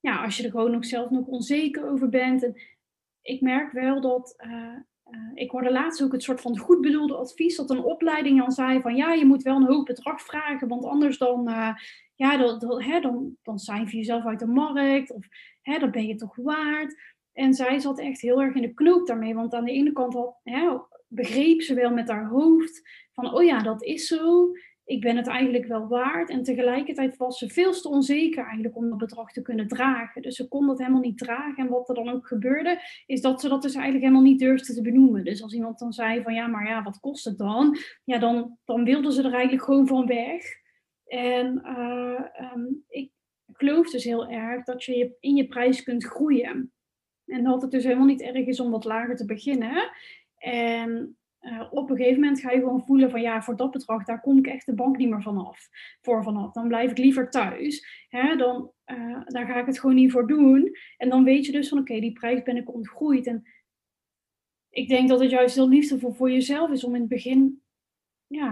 ja, als je er gewoon ook zelf nog onzeker over bent. En ik merk wel dat, ik hoorde laatst ook het soort van goed bedoelde advies, dat een opleiding dan zei van, ja, je moet wel een hoog bedrag vragen, want anders dan... Dan zijn we jezelf uit de markt. Of dan ben je toch waard. En zij zat echt heel erg in de knoop daarmee. Want aan de ene kant begreep ze wel met haar hoofd van, oh ja, dat is zo. Ik ben het eigenlijk wel waard. En tegelijkertijd was ze veel te onzeker eigenlijk om dat bedrag te kunnen dragen. Dus ze kon dat helemaal niet dragen. En wat er dan ook gebeurde, is dat ze dat dus eigenlijk helemaal niet durfde te benoemen. Dus als iemand dan zei van, ja, maar ja, wat kost het dan? Ja, dan wilden ze er eigenlijk gewoon van weg. En ik geloof dus heel erg dat je in je prijs kunt groeien. En dat het dus helemaal niet erg is om wat lager te beginnen. En op een gegeven moment ga je gewoon voelen van, ja, voor dat bedrag, daar kom ik echt de bank niet meer vanaf. Dan blijf ik liever thuis. Dan ga ik het gewoon niet voor doen. En dan weet je dus van, oké, die prijs ben ik ontgroeid. En ik denk dat het juist heel liefdevol voor jezelf is om in het begin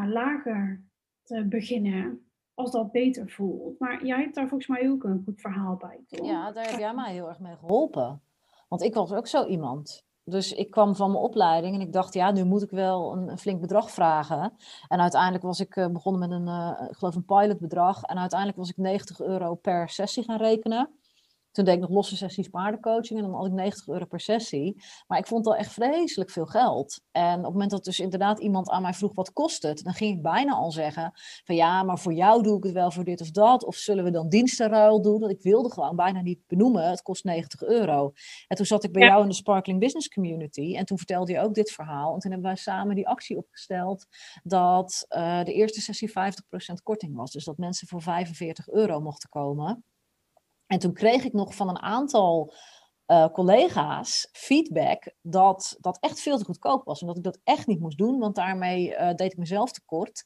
lager te beginnen, als dat beter voelt. Maar jij hebt daar volgens mij ook een goed verhaal bij, toch? Ja, daar heb jij mij heel erg mee geholpen. Want ik was ook zo iemand. Dus ik kwam van mijn opleiding en ik dacht, ja, nu moet ik wel een flink bedrag vragen. En uiteindelijk was ik begonnen met een pilotbedrag. En uiteindelijk was ik €90 per sessie gaan rekenen. Toen deed ik nog losse sessies paardencoaching en dan had ik €90 per sessie. Maar ik vond al echt vreselijk veel geld. En op het moment dat dus inderdaad iemand aan mij vroeg, wat kost het? Dan ging ik bijna al zeggen van, ja, maar voor jou doe ik het wel voor dit of dat. Of zullen we dan dienstenruil doen? Want ik wilde gewoon bijna niet benoemen, het kost €90. En toen zat ik bij jou in de Sparkling Business Community. En toen vertelde je ook dit verhaal. En toen hebben wij samen die actie opgesteld dat de eerste sessie 50% korting was. Dus dat mensen voor €45 mochten komen. En toen kreeg ik nog van een aantal collega's feedback dat dat echt veel te goedkoop was. En dat ik dat echt niet moest doen, want daarmee deed ik mezelf tekort.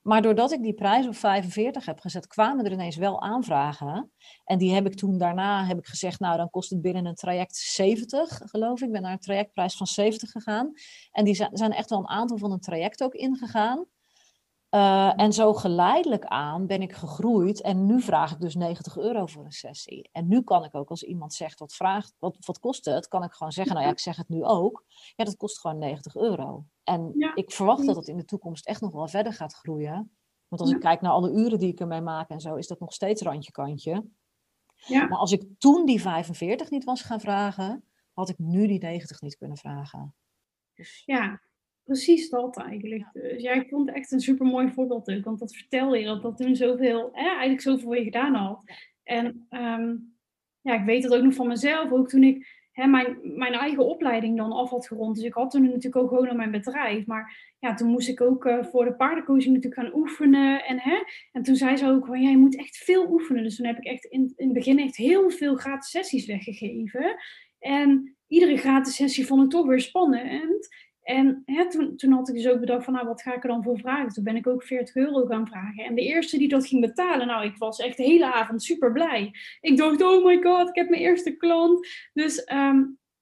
Maar doordat ik die prijs op €45 heb gezet, kwamen er ineens wel aanvragen. En die heb ik toen daarna gezegd, nou, dan kost het binnen een traject €70, geloof ik. Ik ben naar een trajectprijs van €70 gegaan. En die zijn echt wel een aantal van een traject ook ingegaan. En zo geleidelijk aan ben ik gegroeid en nu vraag ik dus €90 voor een sessie. En nu kan ik ook, als iemand zegt, wat kost het? Kan ik gewoon zeggen, nou ja, ik zeg het nu ook. Ja, dat kost gewoon €90. En ik verwacht dat het in de toekomst echt nog wel verder gaat groeien. Want als ik kijk naar alle uren die ik ermee maak en zo, is dat nog steeds randje kantje. Ja. Maar als ik toen die 45 niet was gaan vragen, had ik nu die 90 niet kunnen vragen. Dus... Ja. Precies dat eigenlijk. Dus ja, ik vond het echt een supermooi voorbeeld ook. Want dat vertelde je dat toen zoveel, eigenlijk zoveel voor je gedaan had. En ja, ik weet dat ook nog van mezelf. Ook toen ik mijn eigen opleiding dan af had gerond. Dus ik had toen natuurlijk ook gewoon aan mijn bedrijf. Maar ja, toen moest ik ook voor de paardencoaching natuurlijk gaan oefenen. En toen zei ze ook van, ja, je moet echt veel oefenen. Dus toen heb ik echt in het begin echt heel veel gratis sessies weggegeven. En iedere gratis sessie vond ik toch weer spannend. En toen had ik dus ook bedacht van, nou, wat ga ik er dan voor vragen? Toen ben ik ook €40 gaan vragen. En de eerste die dat ging betalen, nou, ik was echt de hele avond super blij. Ik dacht, oh my god, ik heb mijn eerste klant. Dus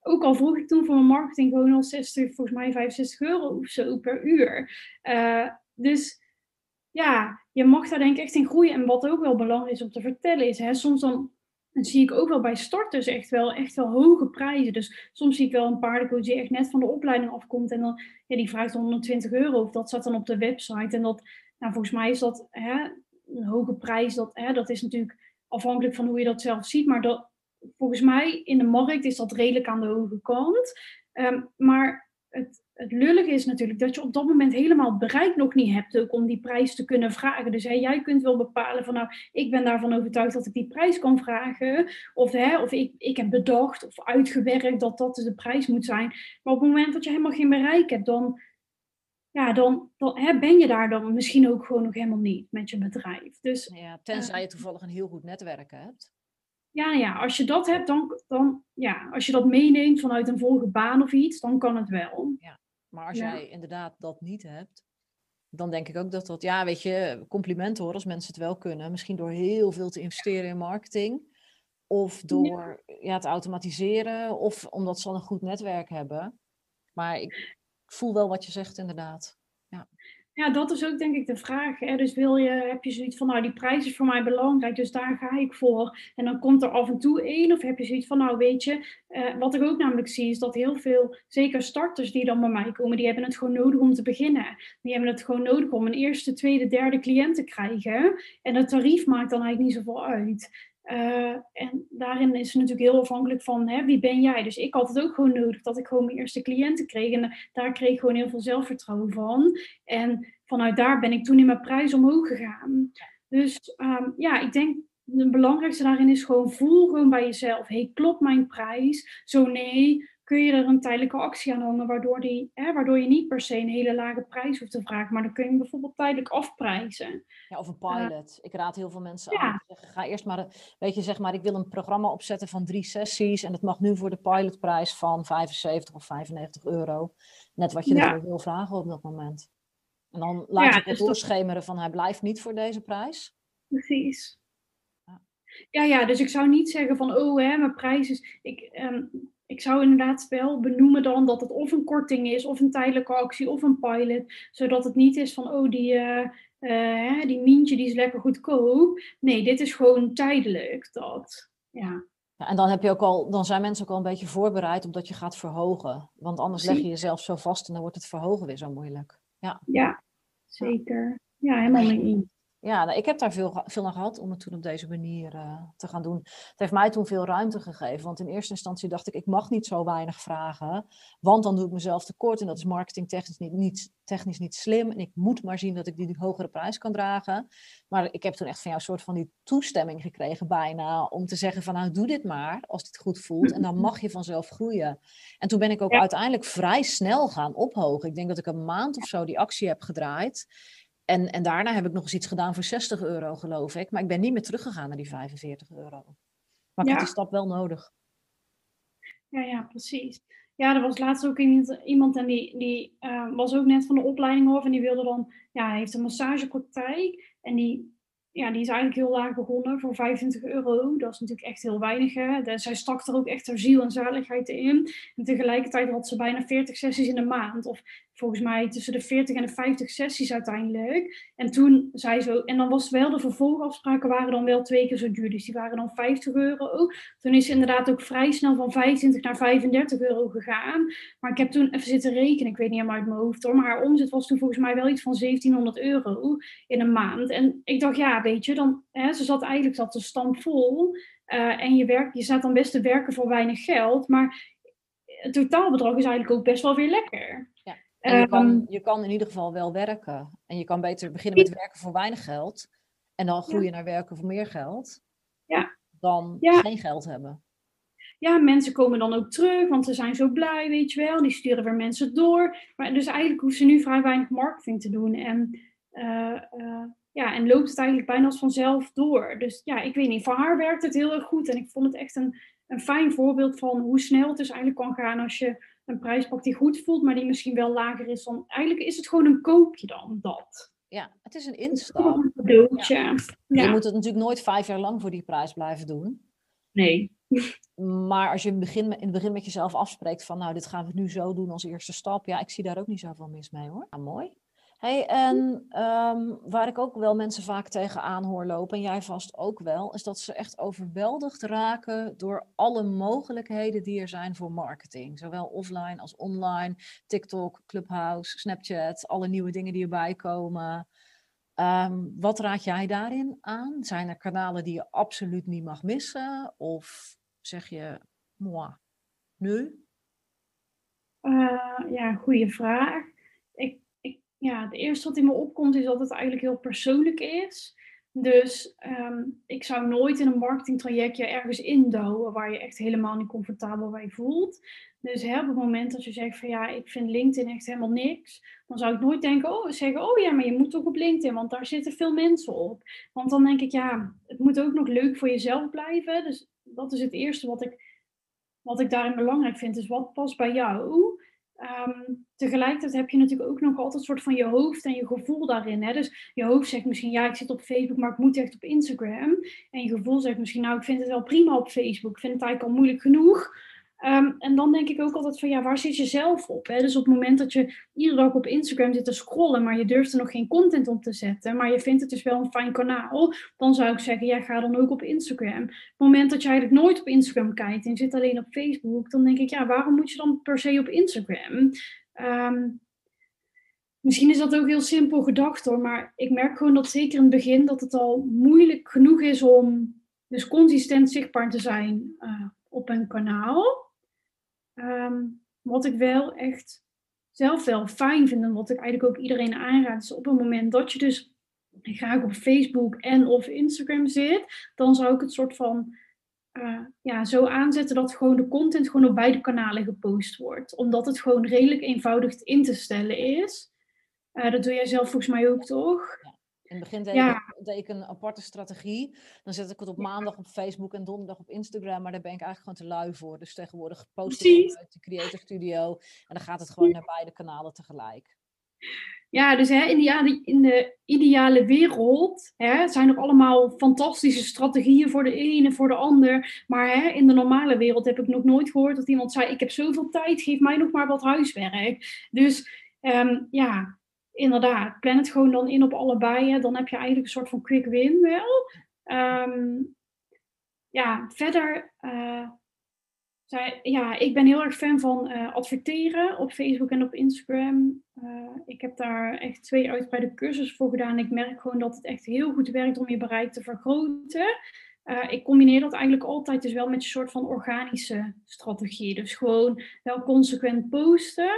ook al vroeg ik toen voor mijn marketing gewoon al €65 of zo per uur. Dus ja, je mag daar denk ik echt in groeien. En wat ook wel belangrijk is om te vertellen is, soms dan... En zie ik ook wel bij starters echt wel hoge prijzen. Dus soms zie ik wel een paardencoach die echt net van de opleiding afkomt. En dan, ja, die vraagt €120. Of dat staat dan op de website. En dat, nou, volgens mij is dat een hoge prijs. Dat is natuurlijk afhankelijk van hoe je dat zelf ziet. Maar dat, volgens mij in de markt is dat redelijk aan de hoge kant. Maar het lullige is natuurlijk dat je op dat moment helemaal het bereik nog niet hebt ook om die prijs te kunnen vragen. Dus jij kunt wel bepalen van, nou, ik ben daarvan overtuigd dat ik die prijs kan vragen. Of ik heb bedacht of uitgewerkt dat dus de prijs moet zijn. Maar op het moment dat je helemaal geen bereik hebt, dan ben je daar dan misschien ook gewoon nog helemaal niet met je bedrijf. Dus, ja, tenzij je toevallig een heel goed netwerk hebt. Ja, als je dat hebt, dan als je dat meeneemt vanuit een vorige baan of iets, dan kan het wel. Ja. Maar als jij inderdaad dat niet hebt, dan denk ik ook dat, ja, weet je, complimenten hoor, als mensen het wel kunnen. Misschien door heel veel te investeren in marketing. Of door te automatiseren. Of omdat ze al een goed netwerk hebben. Maar ik voel wel wat je zegt inderdaad. Ja, dat is ook denk ik de vraag. Dus heb je zoiets van, nou, die prijs is voor mij belangrijk, dus daar ga ik voor. En dan komt er af en toe één. Of heb je zoiets van, nou, weet je, wat ik ook namelijk zie is dat heel veel, zeker starters die dan bij mij komen, die hebben het gewoon nodig om te beginnen. Die hebben het gewoon nodig om een eerste, tweede, derde cliënt te krijgen. En het tarief maakt dan eigenlijk niet zoveel uit. En daarin is het natuurlijk heel afhankelijk van wie ben jij. Dus ik had het ook gewoon nodig dat ik gewoon mijn eerste cliënten kreeg. En daar kreeg ik gewoon heel veel zelfvertrouwen van. En vanuit daar ben ik toen in mijn prijs omhoog gegaan. Dus ik denk het belangrijkste daarin is gewoon voel gewoon bij jezelf. Hey, klopt mijn prijs? Zo nee, kun je er een tijdelijke actie aan hangen. Waardoor je niet per se een hele lage prijs hoeft te vragen. Maar dan kun je hem bijvoorbeeld tijdelijk afprijzen. Ja, of een pilot. Ik raad heel veel mensen aan. Ga eerst maar, weet je, zeg maar, ik wil een programma opzetten van 3 sessies. En dat mag nu voor de pilotprijs van €75 of €95. Net wat je ervoor wil vragen op dat moment. En dan laat ik het doorschemeren van hij blijft niet voor deze prijs. Precies. Ja, dus ik zou niet zeggen van mijn prijs is... Ik zou inderdaad wel benoemen dan dat het of een korting is, of een tijdelijke actie, of een pilot. Zodat het niet is van, die Mientje die is lekker goedkoop. Nee, dit is gewoon tijdelijk dat. Ja, en dan zijn mensen ook al een beetje voorbereid op dat je gaat verhogen. Want anders leg je jezelf zo vast en dan wordt het verhogen weer zo moeilijk. Ja, zeker. Ja, helemaal niet. Ja, nou, ik heb daar veel aan gehad om het toen op deze manier te gaan doen. Het heeft mij toen veel ruimte gegeven. Want in eerste instantie dacht ik mag niet zo weinig vragen. Want dan doe ik mezelf tekort. En dat is marketingtechnisch niet slim. En ik moet maar zien dat ik die hogere prijs kan dragen. Maar ik heb toen echt van jou een soort van die toestemming gekregen bijna. Om te zeggen van, nou, doe dit maar als dit goed voelt. En dan mag je vanzelf groeien. En toen ben ik ook uiteindelijk vrij snel gaan ophogen. Ik denk dat ik een maand of zo die actie heb gedraaid. En daarna heb ik nog eens iets gedaan voor €60, geloof ik. Maar ik ben niet meer teruggegaan naar die €45. Maar ik had die stap wel nodig. Ja, precies. Ja, er was laatst ook iemand en die was ook net van de opleiding af. En die wilde dan, hij heeft een massagepraktijk. En die is eigenlijk heel laag begonnen voor €25. Dat is natuurlijk echt heel weinig. Zij stak er ook echt haar ziel en zaligheid in. En tegelijkertijd had ze bijna 40 sessies in de maand. Of volgens mij tussen de 40 en de 50 sessies uiteindelijk. En toen zei ze... En dan was wel de vervolgafspraken waren dan wel 2 keer zo duur. Dus die waren dan €50. Toen is ze inderdaad ook vrij snel van €25 naar €35 gegaan. Maar ik heb toen even zitten rekenen. Ik weet niet helemaal uit mijn hoofd hoor. Maar haar omzet was toen volgens mij wel iets van €1700 in een maand. En ik dacht, weet je, dan, ze zat eigenlijk zat de stamp vol. En je staat dan best te werken voor weinig geld. Maar het totaalbedrag is eigenlijk ook best wel weer lekker. Ja. En je kan in ieder geval wel werken. En je kan beter beginnen met werken voor weinig geld. En dan groeien naar werken voor meer geld. Ja. Dan geen geld hebben. Ja, mensen komen dan ook terug, want ze zijn zo blij, weet je wel. Die sturen weer mensen door. Maar dus eigenlijk hoeven ze nu vrij weinig marketing te doen. En loopt het eigenlijk bijna als vanzelf door. Dus ja, ik weet niet, voor haar werkt het heel erg goed. En ik vond het echt een fijn voorbeeld van hoe snel het dus eigenlijk kan gaan als je een prijs pakt die goed voelt, maar die misschien wel lager is dan. Eigenlijk is het gewoon een koopje dan, dat. Ja, het is een instap. Een cadeautje. Ja. Ja. Je moet het natuurlijk nooit 5 jaar lang voor die prijs blijven doen. Nee. Maar als je in het begin met jezelf afspreekt van, nou, dit gaan we nu zo doen als eerste stap. Ja, ik zie daar ook niet zoveel mis mee, hoor. Ja, mooi. Hey, en waar ik ook wel mensen vaak tegenaan hoor lopen, en jij vast ook wel, is dat ze echt overweldigd raken door alle mogelijkheden die er zijn voor marketing. Zowel offline als online, TikTok, Clubhouse, Snapchat, alle nieuwe dingen die erbij komen. Wat raad jij daarin aan? Zijn er kanalen die je absoluut niet mag missen? Of zeg je, moi, nu? Goede vraag. De eerste wat in me opkomt is dat het eigenlijk heel persoonlijk is. Dus ik zou nooit in een marketingtrajectje ergens indouwen waar je echt helemaal niet comfortabel bij voelt. Dus op het moment dat je zegt van ja, ik vind LinkedIn echt helemaal niks, dan zou ik nooit denken, maar je moet toch op LinkedIn, want daar zitten veel mensen op. Want dan denk ik, ja, het moet ook nog leuk voor jezelf blijven. Dus dat is het eerste wat ik daarin belangrijk vind, is wat past bij jou. Tegelijkertijd heb je natuurlijk ook nog altijd een soort van je hoofd en je gevoel daarin. Hè? Dus je hoofd zegt misschien, ja, ik zit op Facebook, maar ik moet echt op Instagram. En je gevoel zegt misschien, nou, ik vind het wel prima op Facebook. Ik vind het eigenlijk al moeilijk genoeg. En dan denk ik ook altijd van, ja, waar zit je zelf op? Hè? Dus op het moment dat je iedere dag op Instagram zit te scrollen, maar je durft er nog geen content op te zetten, maar je vindt het dus wel een fijn kanaal, dan zou ik zeggen, ja, ga dan ook op Instagram. Op het moment dat je eigenlijk nooit op Instagram kijkt en je zit alleen op Facebook, dan denk ik, ja, waarom moet je dan per se op Instagram? Misschien is dat ook heel simpel gedacht, hoor, maar ik merk gewoon dat zeker in het begin dat het al moeilijk genoeg is om dus consistent zichtbaar te zijn op een kanaal. Wat ik wel echt zelf wel fijn vind en wat ik eigenlijk ook iedereen aanraad, is op het moment dat je dus graag op Facebook en of Instagram zit, dan zou ik het soort van zo aanzetten dat gewoon de content gewoon op beide kanalen gepost wordt. Omdat het gewoon redelijk eenvoudig in te stellen is. Dat doe jij zelf volgens mij ook, toch? In het begin deed ik een aparte strategie. Dan zet ik het op maandag op Facebook en donderdag op Instagram. Maar daar ben ik eigenlijk gewoon te lui voor. Dus tegenwoordig post ik uit de Creator Studio. En dan gaat het gewoon naar beide kanalen tegelijk. Ja, dus in de ideale wereld zijn er allemaal fantastische strategieën voor de ene, voor de ander. Maar in de normale wereld heb ik nog nooit gehoord dat iemand zei, ik heb zoveel tijd, geef mij nog maar wat huiswerk. Dus inderdaad, plan het gewoon dan in op allebei. Hè. Dan heb je eigenlijk een soort van quick win wel. Verder... ik ben heel erg fan van adverteren op Facebook en op Instagram. Ik heb daar echt 2 uitgebreide cursussen voor gedaan. Ik merk gewoon dat het echt heel goed werkt om je bereik te vergroten. Ik combineer dat eigenlijk altijd dus wel met een soort van organische strategie. Dus gewoon wel consequent posten.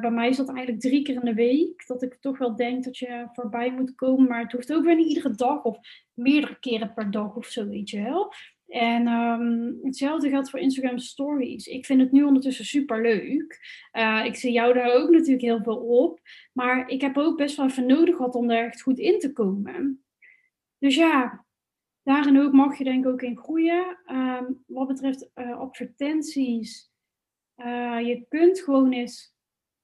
Bij mij is dat eigenlijk 3 keer in de week, dat ik toch wel denk dat je voorbij moet komen, maar het hoeft ook weer niet iedere dag of meerdere keren per dag of zo, weet je wel. En hetzelfde geldt voor Instagram Stories. Ik vind het nu ondertussen superleuk. Ik zie jou daar ook natuurlijk heel veel op, maar ik heb ook best wel even nodig gehad om daar echt goed in te komen. Dus ja, daarin ook mag je denk ik ook in groeien. Wat betreft advertenties, je kunt gewoon eens...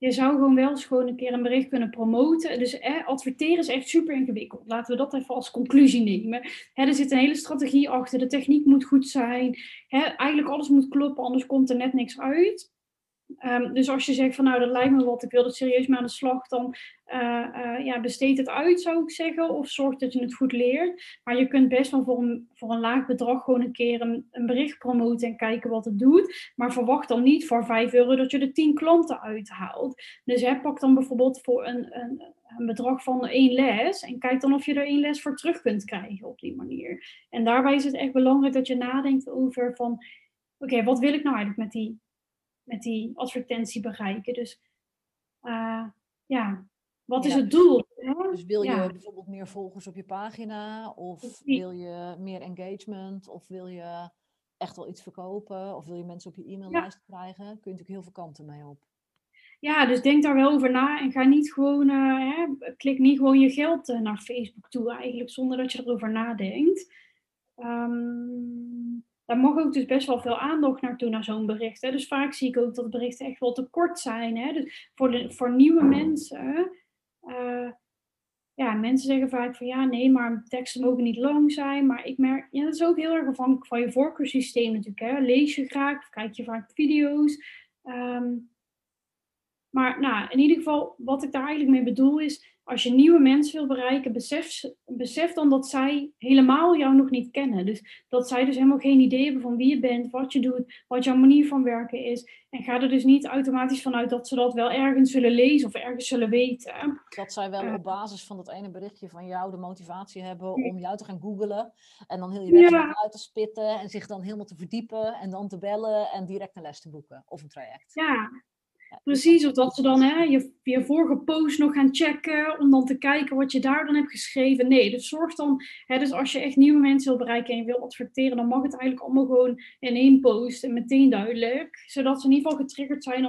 Je zou gewoon wel eens gewoon een keer een bericht kunnen promoten. Dus adverteren is echt super ingewikkeld. Laten we dat even als conclusie nemen. Er zit een hele strategie achter. De techniek moet goed zijn. Eigenlijk alles moet kloppen, anders komt er net niks uit. Dus als je zegt van nou, dat lijkt me wat. Ik wil er serieus mee aan de slag. Dan besteed het uit, zou ik zeggen. Of zorg dat je het goed leert. Maar je kunt best wel voor een laag bedrag gewoon een keer een bericht promoten en kijken wat het doet. Maar verwacht dan niet voor €5 dat je er 10 klanten uithaalt. Dus pak dan bijvoorbeeld voor een bedrag van 1 les. En kijk dan of je er 1 les voor terug kunt krijgen op die manier. En daarbij is het echt belangrijk dat je nadenkt over van... Oké, wat wil ik nou eigenlijk met die advertentie bereiken? Dus ja, wat is het doel? Hè? Dus wil je bijvoorbeeld meer volgers op je pagina? Of wil je meer engagement? Of wil je echt wel iets verkopen? Of wil je mensen op je e-maillijst krijgen? Kun je natuurlijk heel veel kanten mee op. Ja, dus denk daar wel over na en ga niet gewoon, klik niet gewoon je geld naar Facebook toe eigenlijk, zonder dat je erover nadenkt. Daar mag ook dus best wel veel aandacht naartoe, naar zo'n bericht. Hè. Dus vaak zie ik ook dat berichten echt wel te kort zijn. Hè. Dus voor nieuwe mensen, mensen zeggen vaak van ja, nee, maar teksten mogen niet lang zijn. Maar ik merk, dat is ook heel erg afhankelijk van je voorkeurssysteem natuurlijk. Hè. Lees je graag, of kijk je vaak video's. Maar in ieder geval, wat ik daar eigenlijk mee bedoel is, als je nieuwe mensen wil bereiken, besef dan dat zij helemaal jou nog niet kennen. Dus dat zij dus helemaal geen idee hebben van wie je bent, wat je doet, wat jouw manier van werken is. En ga er dus niet automatisch vanuit dat ze dat wel ergens zullen lezen of ergens zullen weten. Dat zij wel op basis van dat ene berichtje van jou de motivatie hebben om jou te gaan googlen. En dan heel je website uit te spitten en zich dan helemaal te verdiepen en dan te bellen en direct een les te boeken of een traject. Ja. Precies, of dat ze dan je vorige post nog gaan checken om dan te kijken wat je daar dan hebt geschreven. Nee, dus zorg dan, dus als je echt nieuwe mensen wil bereiken en je wil adverteren, dan mag het eigenlijk allemaal gewoon in één post en meteen duidelijk. Zodat ze in ieder geval getriggerd zijn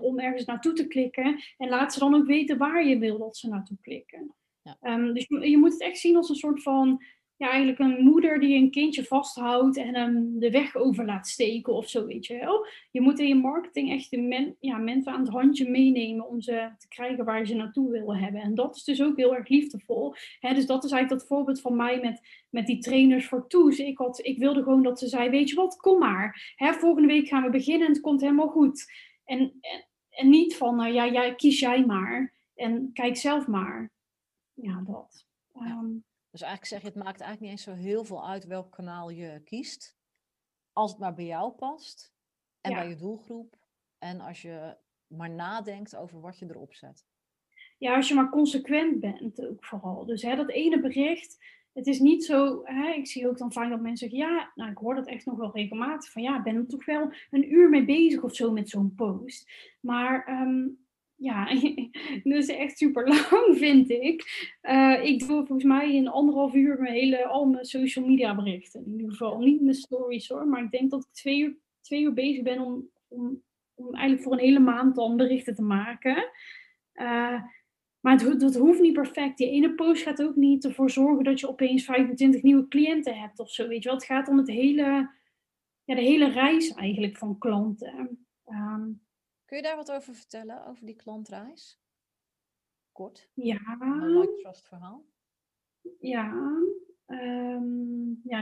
om ergens naartoe te klikken. En laat ze dan ook weten waar je wil dat ze naartoe klikken. Ja. Dus je moet het echt zien als een soort van, eigenlijk een moeder die een kindje vasthoudt en hem de weg over laat steken of zo, weet je wel. Je moet in je marketing echt de mensen aan het handje meenemen om ze te krijgen waar ze naartoe willen hebben. En dat is dus ook heel erg liefdevol. Dus dat is eigenlijk dat voorbeeld van mij met die trainers voor Toes. Ik wilde gewoon dat ze zei, weet je wat, kom maar. Volgende week gaan we beginnen en het komt helemaal goed. En niet van, kies jij maar en kijk zelf maar. Ja, dat. Dus eigenlijk zeg je, het maakt eigenlijk niet eens zo heel veel uit welk kanaal je kiest. Als het maar bij jou past. En bij je doelgroep. En als je maar nadenkt over wat je erop zet. Ja, als je maar consequent bent ook vooral. Dus dat ene bericht. Het is niet zo, ik zie ook dan vaak dat mensen zeggen, ik hoor dat echt nog wel regelmatig. Van ik ben er toch wel een uur mee bezig of zo met zo'n post. Maar... dat is echt super lang, vind ik. Ik doe volgens mij in 1,5 uur al mijn social media berichten. In ieder geval niet mijn stories hoor. Maar ik denk dat ik 2 uur bezig ben om eigenlijk voor een hele maand dan berichten te maken. Maar dat hoeft niet perfect. Die ene post gaat ook niet ervoor zorgen dat je opeens 25 nieuwe cliënten hebt of zo. Weet je wel? Het gaat om de hele reis eigenlijk van klanten. Kun je daar wat over vertellen, over die klantreis? Kort. Ja. Een no-like-trust verhaal. Ja.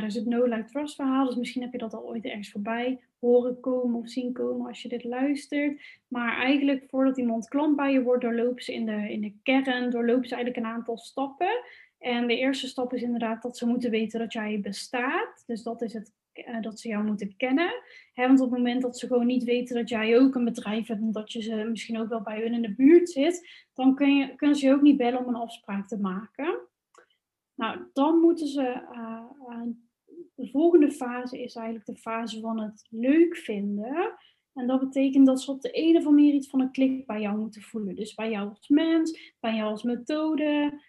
Dus het no-like-trust verhaal. Dus misschien heb je dat al ooit ergens voorbij horen komen of zien komen als je dit luistert. Maar eigenlijk voordat iemand klant bij je wordt, doorlopen ze in de kern, eigenlijk een aantal stappen. En de eerste stap is inderdaad dat ze moeten weten dat jij bestaat. Dus dat is het. Dat ze jou moeten kennen. Want op het moment dat ze gewoon niet weten dat jij ook een bedrijf hebt, en dat je ze misschien ook wel bij hun in de buurt zit, dan kunnen ze je ook niet bellen om een afspraak te maken. Nou, dan moeten ze... de volgende fase is eigenlijk de fase van het leuk vinden. En dat betekent dat ze op de een of andere manier iets van een klik bij jou moeten voelen. Dus bij jou als mens, bij jou als methode.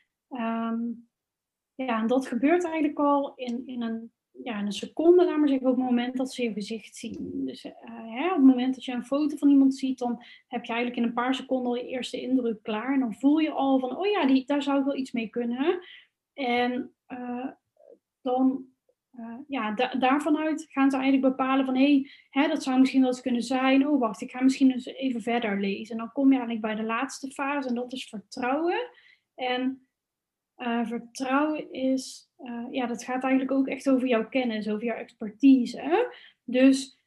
En dat gebeurt eigenlijk al in een... Ja, in een seconde, laat maar zeggen, op het moment dat ze je gezicht zien. Dus op het moment dat je een foto van iemand ziet, dan heb je eigenlijk in een paar seconden al je eerste indruk klaar. En dan voel je al van, daar zou ik wel iets mee kunnen. En daarvanuit gaan ze eigenlijk bepalen van, dat zou misschien wel eens kunnen zijn. Oh, wacht, ik ga misschien eens even verder lezen. En dan kom je eigenlijk bij de laatste fase en dat is vertrouwen. En... vertrouwen is, dat gaat eigenlijk ook echt over jouw kennis, over jouw expertise. Hè? Dus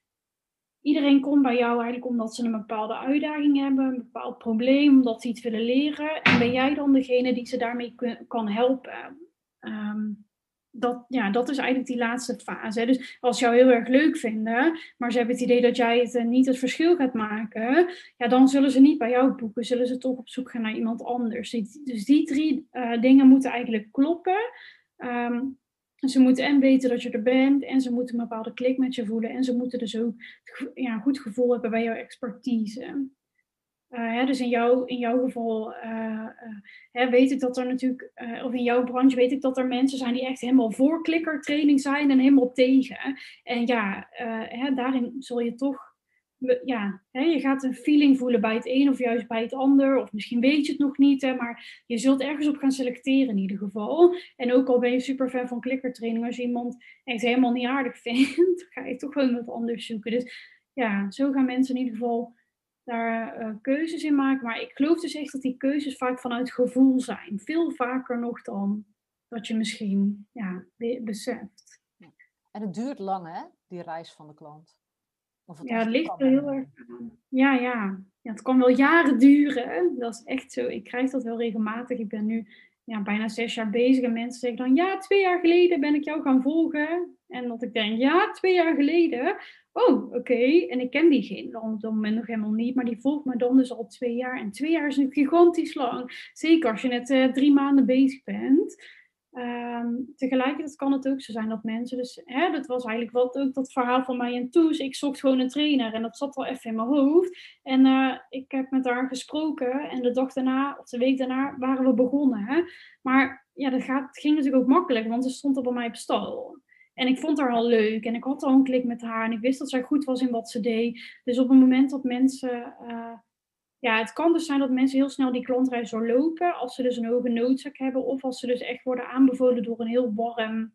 iedereen komt bij jou eigenlijk omdat ze een bepaalde uitdaging hebben, een bepaald probleem, omdat ze iets willen leren. En ben jij dan degene die ze daarmee kan helpen? Dat is eigenlijk die laatste fase. Hè? Dus als ze jou heel erg leuk vinden, maar ze hebben het idee dat jij het niet het verschil gaat maken, dan zullen ze niet bij jou boeken, zullen ze toch op zoek gaan naar iemand anders. Dus die drie dingen moeten eigenlijk kloppen. Ze moeten en weten dat je er bent, en ze moeten een bepaalde klik met je voelen, en ze moeten dus ook een goed gevoel hebben bij jouw expertise. Dus in jouw geval weet ik dat er natuurlijk, of in jouw branche weet ik dat er mensen zijn die echt helemaal voor klikkertraining zijn en helemaal tegen. En ja, daarin zul je toch, je gaat een feeling voelen bij het een of juist bij het ander. Of misschien weet je het nog niet, maar je zult ergens op gaan selecteren in ieder geval. En ook al ben je super fan van klikkertraining, als je iemand echt helemaal niet aardig vindt, ga je toch gewoon wat anders zoeken. Dus ja, zo gaan mensen in ieder geval daar keuzes in maken. Maar ik geloof dus echt dat die keuzes vaak vanuit gevoel zijn. Veel vaker nog dan dat je misschien beseft. En het duurt lang, hè, die reis van de klant. Ja, het ligt er heel erg aan. Ja, het kan wel jaren duren. Hè? Dat is echt zo. Ik krijg dat wel regelmatig. Ik ben nu bijna 6 jaar bezig. En mensen zeggen dan, 2 jaar geleden ben ik jou gaan volgen. En dat ik denk, 2 jaar geleden. Oh, oké. En ik ken diegene op dat moment nog helemaal niet. Maar die volgt me dan dus al 2 jaar. En 2 jaar is nu gigantisch lang. Zeker als je net 3 maanden bezig bent. Tegelijkertijd kan het ook zo zijn dat mensen dus, dat was eigenlijk wat ook dat verhaal van mij en Toes. Ik zocht gewoon een trainer en dat zat al even in mijn hoofd en ik heb met haar gesproken en de dag daarna of de week daarna waren we begonnen, maar dat ging natuurlijk ook makkelijk, want ze stond al bij mij op stal en ik vond haar al leuk en ik had al een klik met haar en ik wist dat zij goed was in wat ze deed. Dus op het moment dat mensen het kan dus zijn dat mensen heel snel die klantreis doorlopen als ze dus een hoge noodzaak hebben of als ze dus echt worden aanbevolen door een heel warm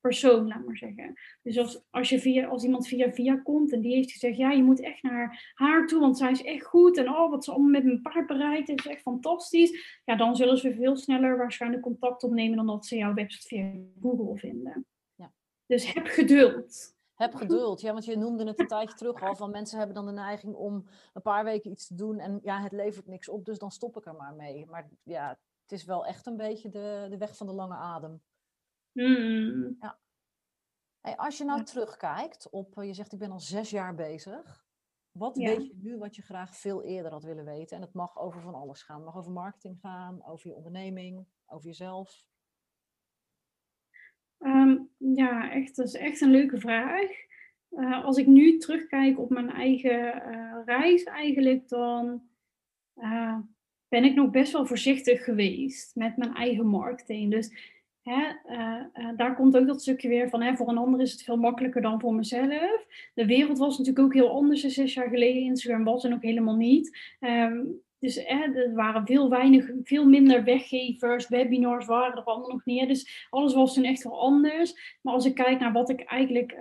persoon, laat maar zeggen. Dus als iemand via komt en die heeft gezegd, je moet echt naar haar toe, want zij is echt goed en wat ze allemaal met mijn paard bereikt heeft, is echt fantastisch. Ja, dan zullen ze veel sneller waarschijnlijk contact opnemen dan dat ze jouw website via Google vinden. Ja. Dus heb geduld. Heb geduld, want je noemde het een tijdje terug al, van mensen hebben dan de neiging om een paar weken iets te doen en het levert niks op, dus dan stop ik er maar mee. Maar het is wel echt een beetje de weg van de lange adem. Mm. Ja. Hey, als je nou terugkijkt op, je zegt ik ben al 6 jaar bezig, wat weet je nu wat je graag veel eerder had willen weten? En het mag over van alles gaan, het mag over marketing gaan, over je onderneming, over jezelf. Dat is echt een leuke vraag. Als ik nu terugkijk op mijn eigen reis eigenlijk, dan ben ik nog best wel voorzichtig geweest met mijn eigen marketing. Dus daar komt ook dat stukje weer van, voor een ander is het veel makkelijker dan voor mezelf. De wereld was natuurlijk ook heel anders dan 6 jaar geleden. Instagram was er ook helemaal niet. Dus er waren veel minder weggevers, webinars waren er allemaal nog niet. Dus alles was toen echt wel anders. Maar als ik kijk naar wat ik eigenlijk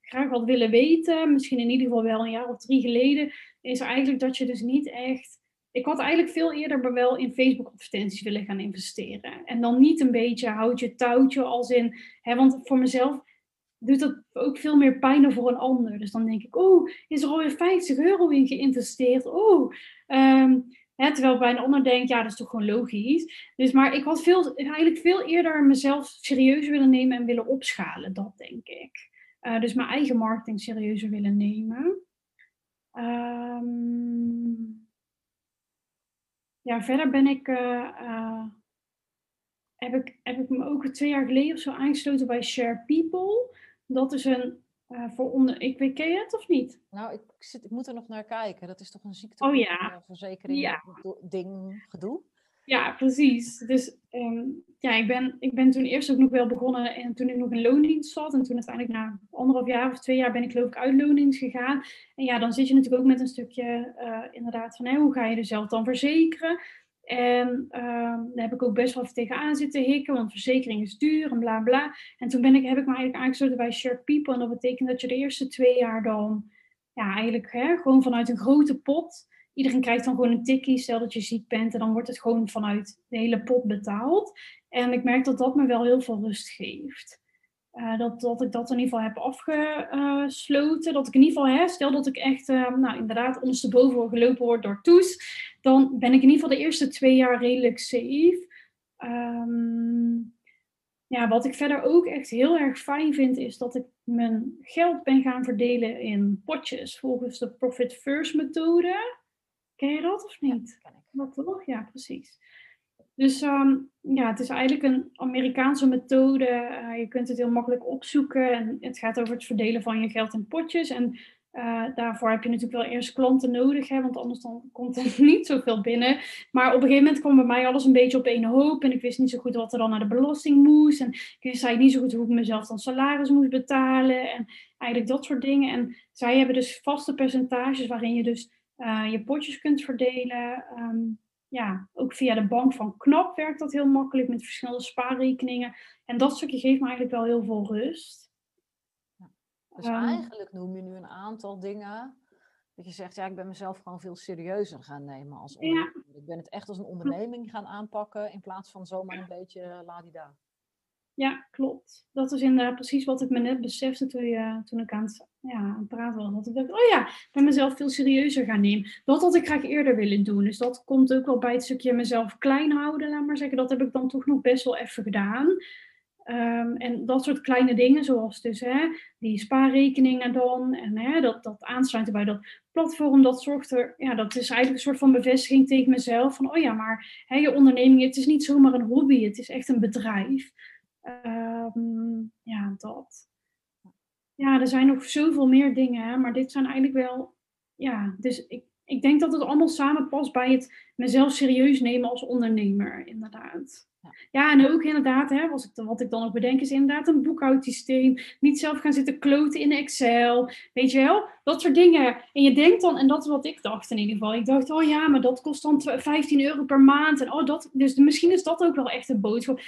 graag had willen weten, misschien in ieder geval wel een jaar of 3 geleden, is eigenlijk dat je dus niet echt... Ik had eigenlijk veel eerder wel in Facebook-advertenties willen gaan investeren. En dan niet een beetje houtje touwtje als in... want voor mezelf doet dat ook veel meer pijn dan voor een ander. Dus dan denk ik, is er alweer €50 in geïnvesteerd? Terwijl bij een ander denk ik, dat is toch gewoon logisch. Dus, maar ik had eigenlijk veel eerder mezelf serieus willen nemen en willen opschalen, dat denk ik. Dus mijn eigen marketing serieuzer willen nemen. Verder ben ik... heb ik me ook 2 jaar geleden of zo aangesloten bij Sharp People. Dat is een... ken je het of niet? Nou, ik moet er nog naar kijken. Dat is toch een ziekteverzekering ding gedoe? Ja, precies. Dus ik ben toen eerst ook nog wel begonnen en toen ik nog in loondienst zat. En toen uiteindelijk na 1,5 jaar of 2 jaar ben ik geloof ik uit loondienst gegaan. En dan zit je natuurlijk ook met een stukje inderdaad van hoe ga je jezelf dan verzekeren? En daar heb ik ook best wel even tegenaan zitten hikken, want verzekering is duur en bla bla. En toen heb ik me eigenlijk aangesloten bij Sharp People. En dat betekent dat je de eerste 2 jaar dan eigenlijk gewoon vanuit een grote pot. Iedereen krijgt dan gewoon een tikkie, stel dat je ziek bent. En dan wordt het gewoon vanuit de hele pot betaald. En ik merk dat dat me wel heel veel rust geeft. Dat ik dat in ieder geval heb afgesloten. Dat ik in ieder geval, stel dat ik echt inderdaad ondersteboven gelopen word door Toes, dan ben ik in ieder geval de eerste 2 jaar redelijk safe. Wat ik verder ook echt heel erg fijn vind, is dat ik mijn geld ben gaan verdelen in potjes. Volgens de Profit First methode. Ken je dat of niet? Ja, ken ik. Dat toch? Ja, precies. Dus het is eigenlijk een Amerikaanse methode. Je kunt het heel makkelijk opzoeken. En het gaat over het verdelen van je geld in potjes. En Daarvoor heb je natuurlijk wel eerst klanten nodig, hè, want anders dan komt er niet zoveel binnen. Maar op een gegeven moment kwam bij mij alles een beetje op één hoop. En ik wist niet zo goed wat er dan naar de belasting moest. En ik wist eigenlijk niet zo goed hoe ik mezelf dan salaris moest betalen. En eigenlijk dat soort dingen. En zij hebben dus vaste percentages waarin je dus je potjes kunt verdelen. Ja, ook via de bank van KNAP werkt dat heel makkelijk met verschillende spaarrekeningen. En dat stukje geeft me eigenlijk wel heel veel rust. Dus eigenlijk noem je nu een aantal dingen dat je zegt, ja, ik ben mezelf gewoon veel serieuzer gaan nemen als ondernemer. Ja. Ik ben het echt als een onderneming gaan aanpakken in plaats van zomaar een beetje ladida. Ja, klopt. Dat is inderdaad precies wat ik me net besefte toen ik aan het praten was. Dat ik dacht, oh ja, ik ben mezelf veel serieuzer gaan nemen. Dat had ik graag eerder willen doen. Dus dat komt ook wel bij het stukje mezelf klein houden, laat maar zeggen. Dat heb ik dan toch nog best wel even gedaan. En dat soort kleine dingen, zoals dus die spaarrekeningen dan en dat aansluiten bij dat platform, dat zorgt er, ja, dat is eigenlijk een soort van bevestiging tegen mezelf van, oh ja, maar je onderneming, het is niet zomaar een hobby, het is echt een bedrijf. Ja, dat. Ja, er zijn nog zoveel meer dingen, maar dit zijn eigenlijk wel, ja, dus ik denk dat het allemaal samenpast bij het mezelf serieus nemen als ondernemer, inderdaad. Ja, en ook inderdaad, wat ik dan ook bedenk, is inderdaad een boekhoudsysteem. Niet zelf gaan zitten kloten in Excel, weet je wel? Dat soort dingen. En je denkt dan, en dat is wat ik dacht in ieder geval. Ik dacht, oh ja, maar dat kost dan €15 per maand. En dus misschien is dat ook wel echt een boodschap.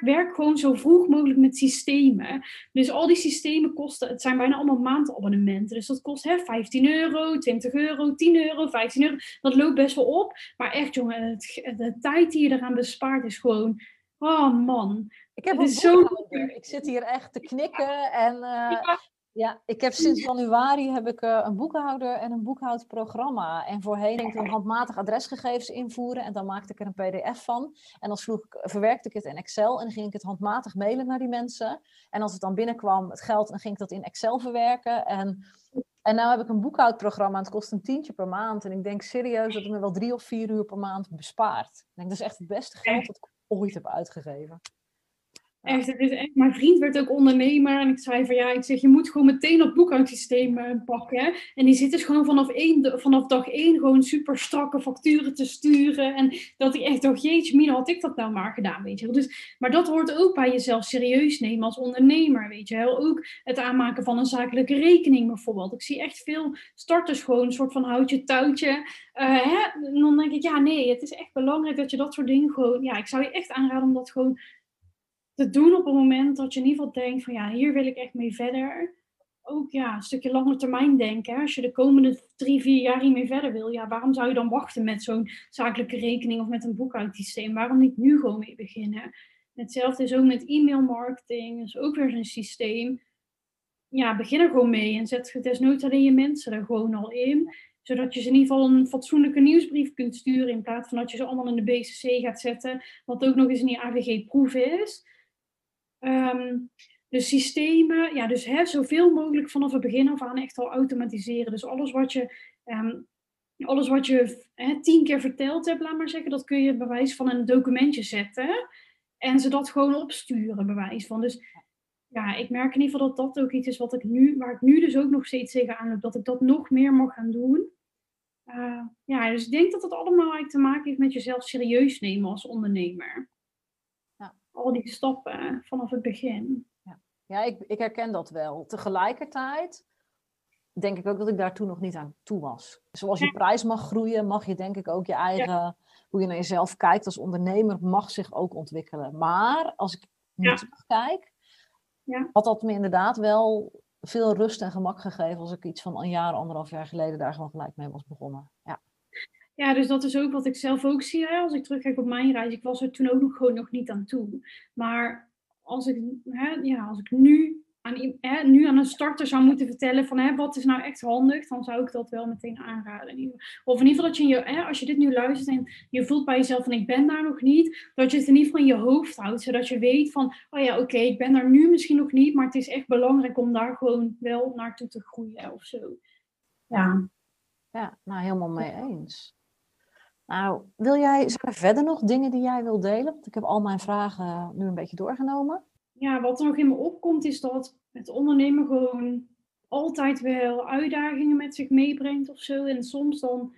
Werk gewoon zo vroeg mogelijk met systemen. Dus al die systemen kosten, het zijn bijna allemaal maandabonnementen. Dus dat kost €15, €20, €10, €15. Dat loopt best wel op. Maar echt jongen, de tijd die je eraan bespaart is gewoon... Oh man, ik heb het zo. Ik zit hier echt te knikken en ja, ik heb sinds januari een boekhouder en een boekhoudprogramma. En voorheen ging ik handmatig adresgegevens invoeren en dan maakte ik er een PDF van. En dan verwerkte ik het in Excel en dan ging ik het handmatig mailen naar die mensen. En als het dan binnenkwam, het geld, dan ging ik dat in Excel verwerken. En nou heb ik een boekhoudprogramma en het kost €10 per maand. En ik denk serieus dat het me wel 3 of 4 uur per maand bespaart. Ik denk, dat is echt het beste geld dat ooit heb uitgegeven. Ja. Echt, het is echt, mijn vriend werd ook ondernemer en ik zei van ja, ik zeg je moet gewoon meteen dat boekhoudsysteem pakken. En die zit dus gewoon vanaf dag 1 gewoon super strakke facturen te sturen. En dat ik echt dacht, jeetje mina, had ik dat nou maar gedaan, weet je wel. Dus, maar dat hoort ook bij jezelf serieus nemen als ondernemer, weet je wel. Ook het aanmaken van een zakelijke rekening bijvoorbeeld. Ik zie echt veel starters gewoon een soort van houtje touwtje. En dan denk ik, ja nee, het is echt belangrijk dat je dat soort dingen gewoon, ja, ik zou je echt aanraden om dat gewoon te doen op het moment dat je in ieder geval denkt van ja, hier wil ik echt mee verder. Ook ja, een stukje lange termijn denken. Hè? Als je de komende 3-4 jaar hiermee verder wil, ja, waarom zou je dan wachten met zo'n zakelijke rekening of met een boekhoudsysteem? Waarom niet nu gewoon mee beginnen? Hetzelfde is ook met e-mailmarketing, dat is ook weer zo'n systeem. Ja, begin er gewoon mee en zet desnoods alleen je mensen er gewoon al in, zodat je ze in ieder geval een fatsoenlijke nieuwsbrief kunt sturen in plaats van dat je ze allemaal in de BCC gaat zetten, wat ook nog eens in die AVG-proef is. Dus systemen, ja, dus zoveel mogelijk vanaf het begin af aan echt al automatiseren. Dus alles wat je 10 keer verteld hebt, laat maar zeggen, dat kun je bij wijze van een documentje zetten en ze dat gewoon opsturen, bij wijze van. Dus ja, ik merk in ieder geval dat dat ook iets is waar ik nu dus ook nog steeds tegenaan loop, dat ik dat nog meer mag gaan doen. Ja, dus ik denk dat dat allemaal eigenlijk te maken heeft met jezelf serieus nemen als ondernemer. Al die stappen vanaf het begin. Ja, ik herken dat wel. Tegelijkertijd denk ik ook dat ik daar toen nog niet aan toe was. Zoals je prijs mag groeien, mag je denk ik ook je eigen... Ja. Hoe je naar jezelf kijkt als ondernemer mag zich ook ontwikkelen. Maar als ik nu terugkijk... Ja. Had dat me inderdaad wel veel rust en gemak gegeven... als ik iets van 1,5 jaar geleden daar gewoon gelijk mee was begonnen. Ja. Ja, dus dat is ook wat ik zelf ook zie. Hè? Als ik terugkijk op mijn reis, ik was er toen ook gewoon nog niet aan toe. Maar als ik nu aan een starter zou moeten vertellen van wat is nou echt handig, dan zou ik dat wel meteen aanraden. Of in ieder geval dat als je dit nu luistert en je voelt bij jezelf van ik ben daar nog niet, dat je het in ieder geval in je hoofd houdt, zodat je weet van oh ja, oké, ik ben daar nu misschien nog niet, maar het is echt belangrijk om daar gewoon wel naartoe te groeien of zo. Ja. Ja, nou helemaal mee eens. Nou, zijn er verder nog dingen die jij wilt delen? Want ik heb al mijn vragen nu een beetje doorgenomen. Ja, wat er nog in me opkomt is dat het ondernemen gewoon altijd wel uitdagingen met zich meebrengt of zo. En soms dan,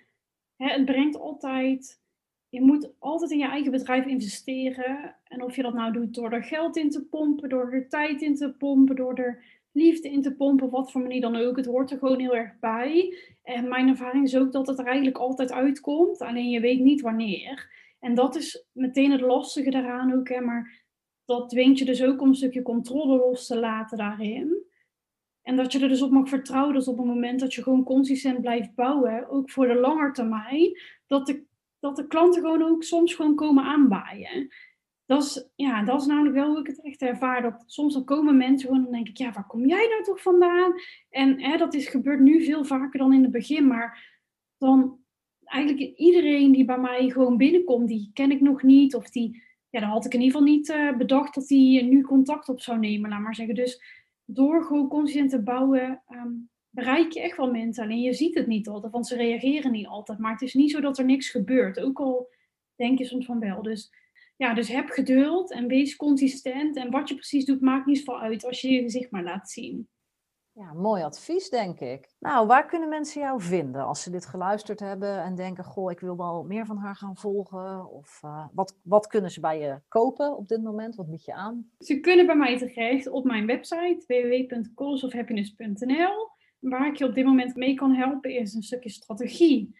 het brengt altijd... Je moet altijd in je eigen bedrijf investeren. En of je dat nou doet door er geld in te pompen, door er tijd in te pompen, door er liefde in te pompen, wat voor manier dan ook. Het hoort er gewoon heel erg bij. En mijn ervaring is ook dat het er eigenlijk altijd uitkomt. Alleen je weet niet wanneer. En dat is meteen het lastige daaraan ook. Hè? Maar dat dwingt je dus ook om een stukje controle los te laten daarin. En dat je er dus op mag vertrouwen dat op het moment dat je gewoon consistent blijft bouwen, ook voor de lange termijn, dat de klanten gewoon ook soms gewoon komen aanbaaien. Dat is namelijk wel hoe ik het echt ervaar. Dat soms dan komen mensen gewoon en dan denk ik, ja, waar kom jij nou toch vandaan? En dat gebeurt nu veel vaker dan in het begin. Maar dan eigenlijk iedereen die bij mij gewoon binnenkomt, die ken ik nog niet. Of die, ja, dan had ik in ieder geval niet bedacht dat die nu contact op zou nemen, laat maar zeggen. Dus door gewoon consistent te bouwen, bereik je echt wel mensen. Alleen je ziet het niet altijd, want ze reageren niet altijd. Maar het is niet zo dat er niks gebeurt. Ook al denk je soms van wel. Dus heb geduld en wees consistent. En wat je precies doet, maakt niet veel uit als je je gezicht maar laat zien. Ja, mooi advies, denk ik. Nou, waar kunnen mensen jou vinden als ze dit geluisterd hebben en denken, goh, ik wil wel meer van haar gaan volgen? Of wat kunnen ze bij je kopen op dit moment? Wat bied je aan? Ze kunnen bij mij terecht op mijn website www.collegeofhappiness.nl. Waar ik je op dit moment mee kan helpen is een stukje strategie.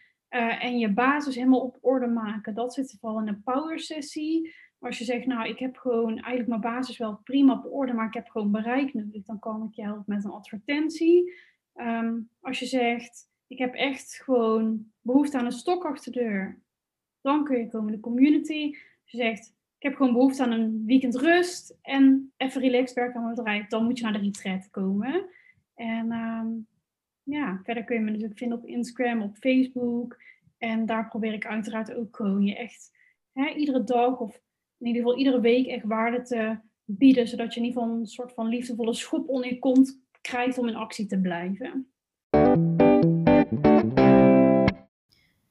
En je basis helemaal op orde maken. Dat zit vooral in een power sessie. Als je zegt, nou, ik heb gewoon eigenlijk mijn basis wel prima op orde, maar ik heb gewoon bereik nodig, dan kan ik je helpen met een advertentie. Als je zegt, ik heb echt gewoon behoefte aan een stok achter de deur, dan kun je komen in de community. Als je zegt, ik heb gewoon behoefte aan een weekend rust en even relaxed werken aan mijn bedrijf, dan moet je naar de retreat komen. En verder kun je me natuurlijk vinden op Instagram, op Facebook. En daar probeer ik uiteraard ook gewoon je echt iedere dag of in ieder geval iedere week echt waarde te bieden. Zodat je in ieder geval een soort van liefdevolle schop onder je kont krijgt om in actie te blijven.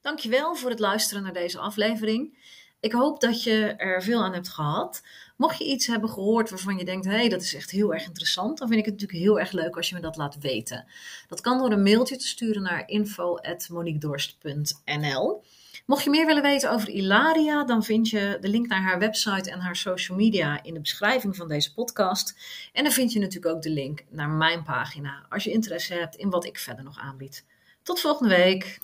Dankjewel voor het luisteren naar deze aflevering. Ik hoop dat je er veel aan hebt gehad. Mocht je iets hebben gehoord waarvan je denkt, dat is echt heel erg interessant, dan vind ik het natuurlijk heel erg leuk als je me dat laat weten. Dat kan door een mailtje te sturen naar info@moniquedorst.nl. Mocht je meer willen weten over Ilaria, dan vind je de link naar haar website en haar social media in de beschrijving van deze podcast. En dan vind je natuurlijk ook de link naar mijn pagina, als je interesse hebt in wat ik verder nog aanbied. Tot volgende week!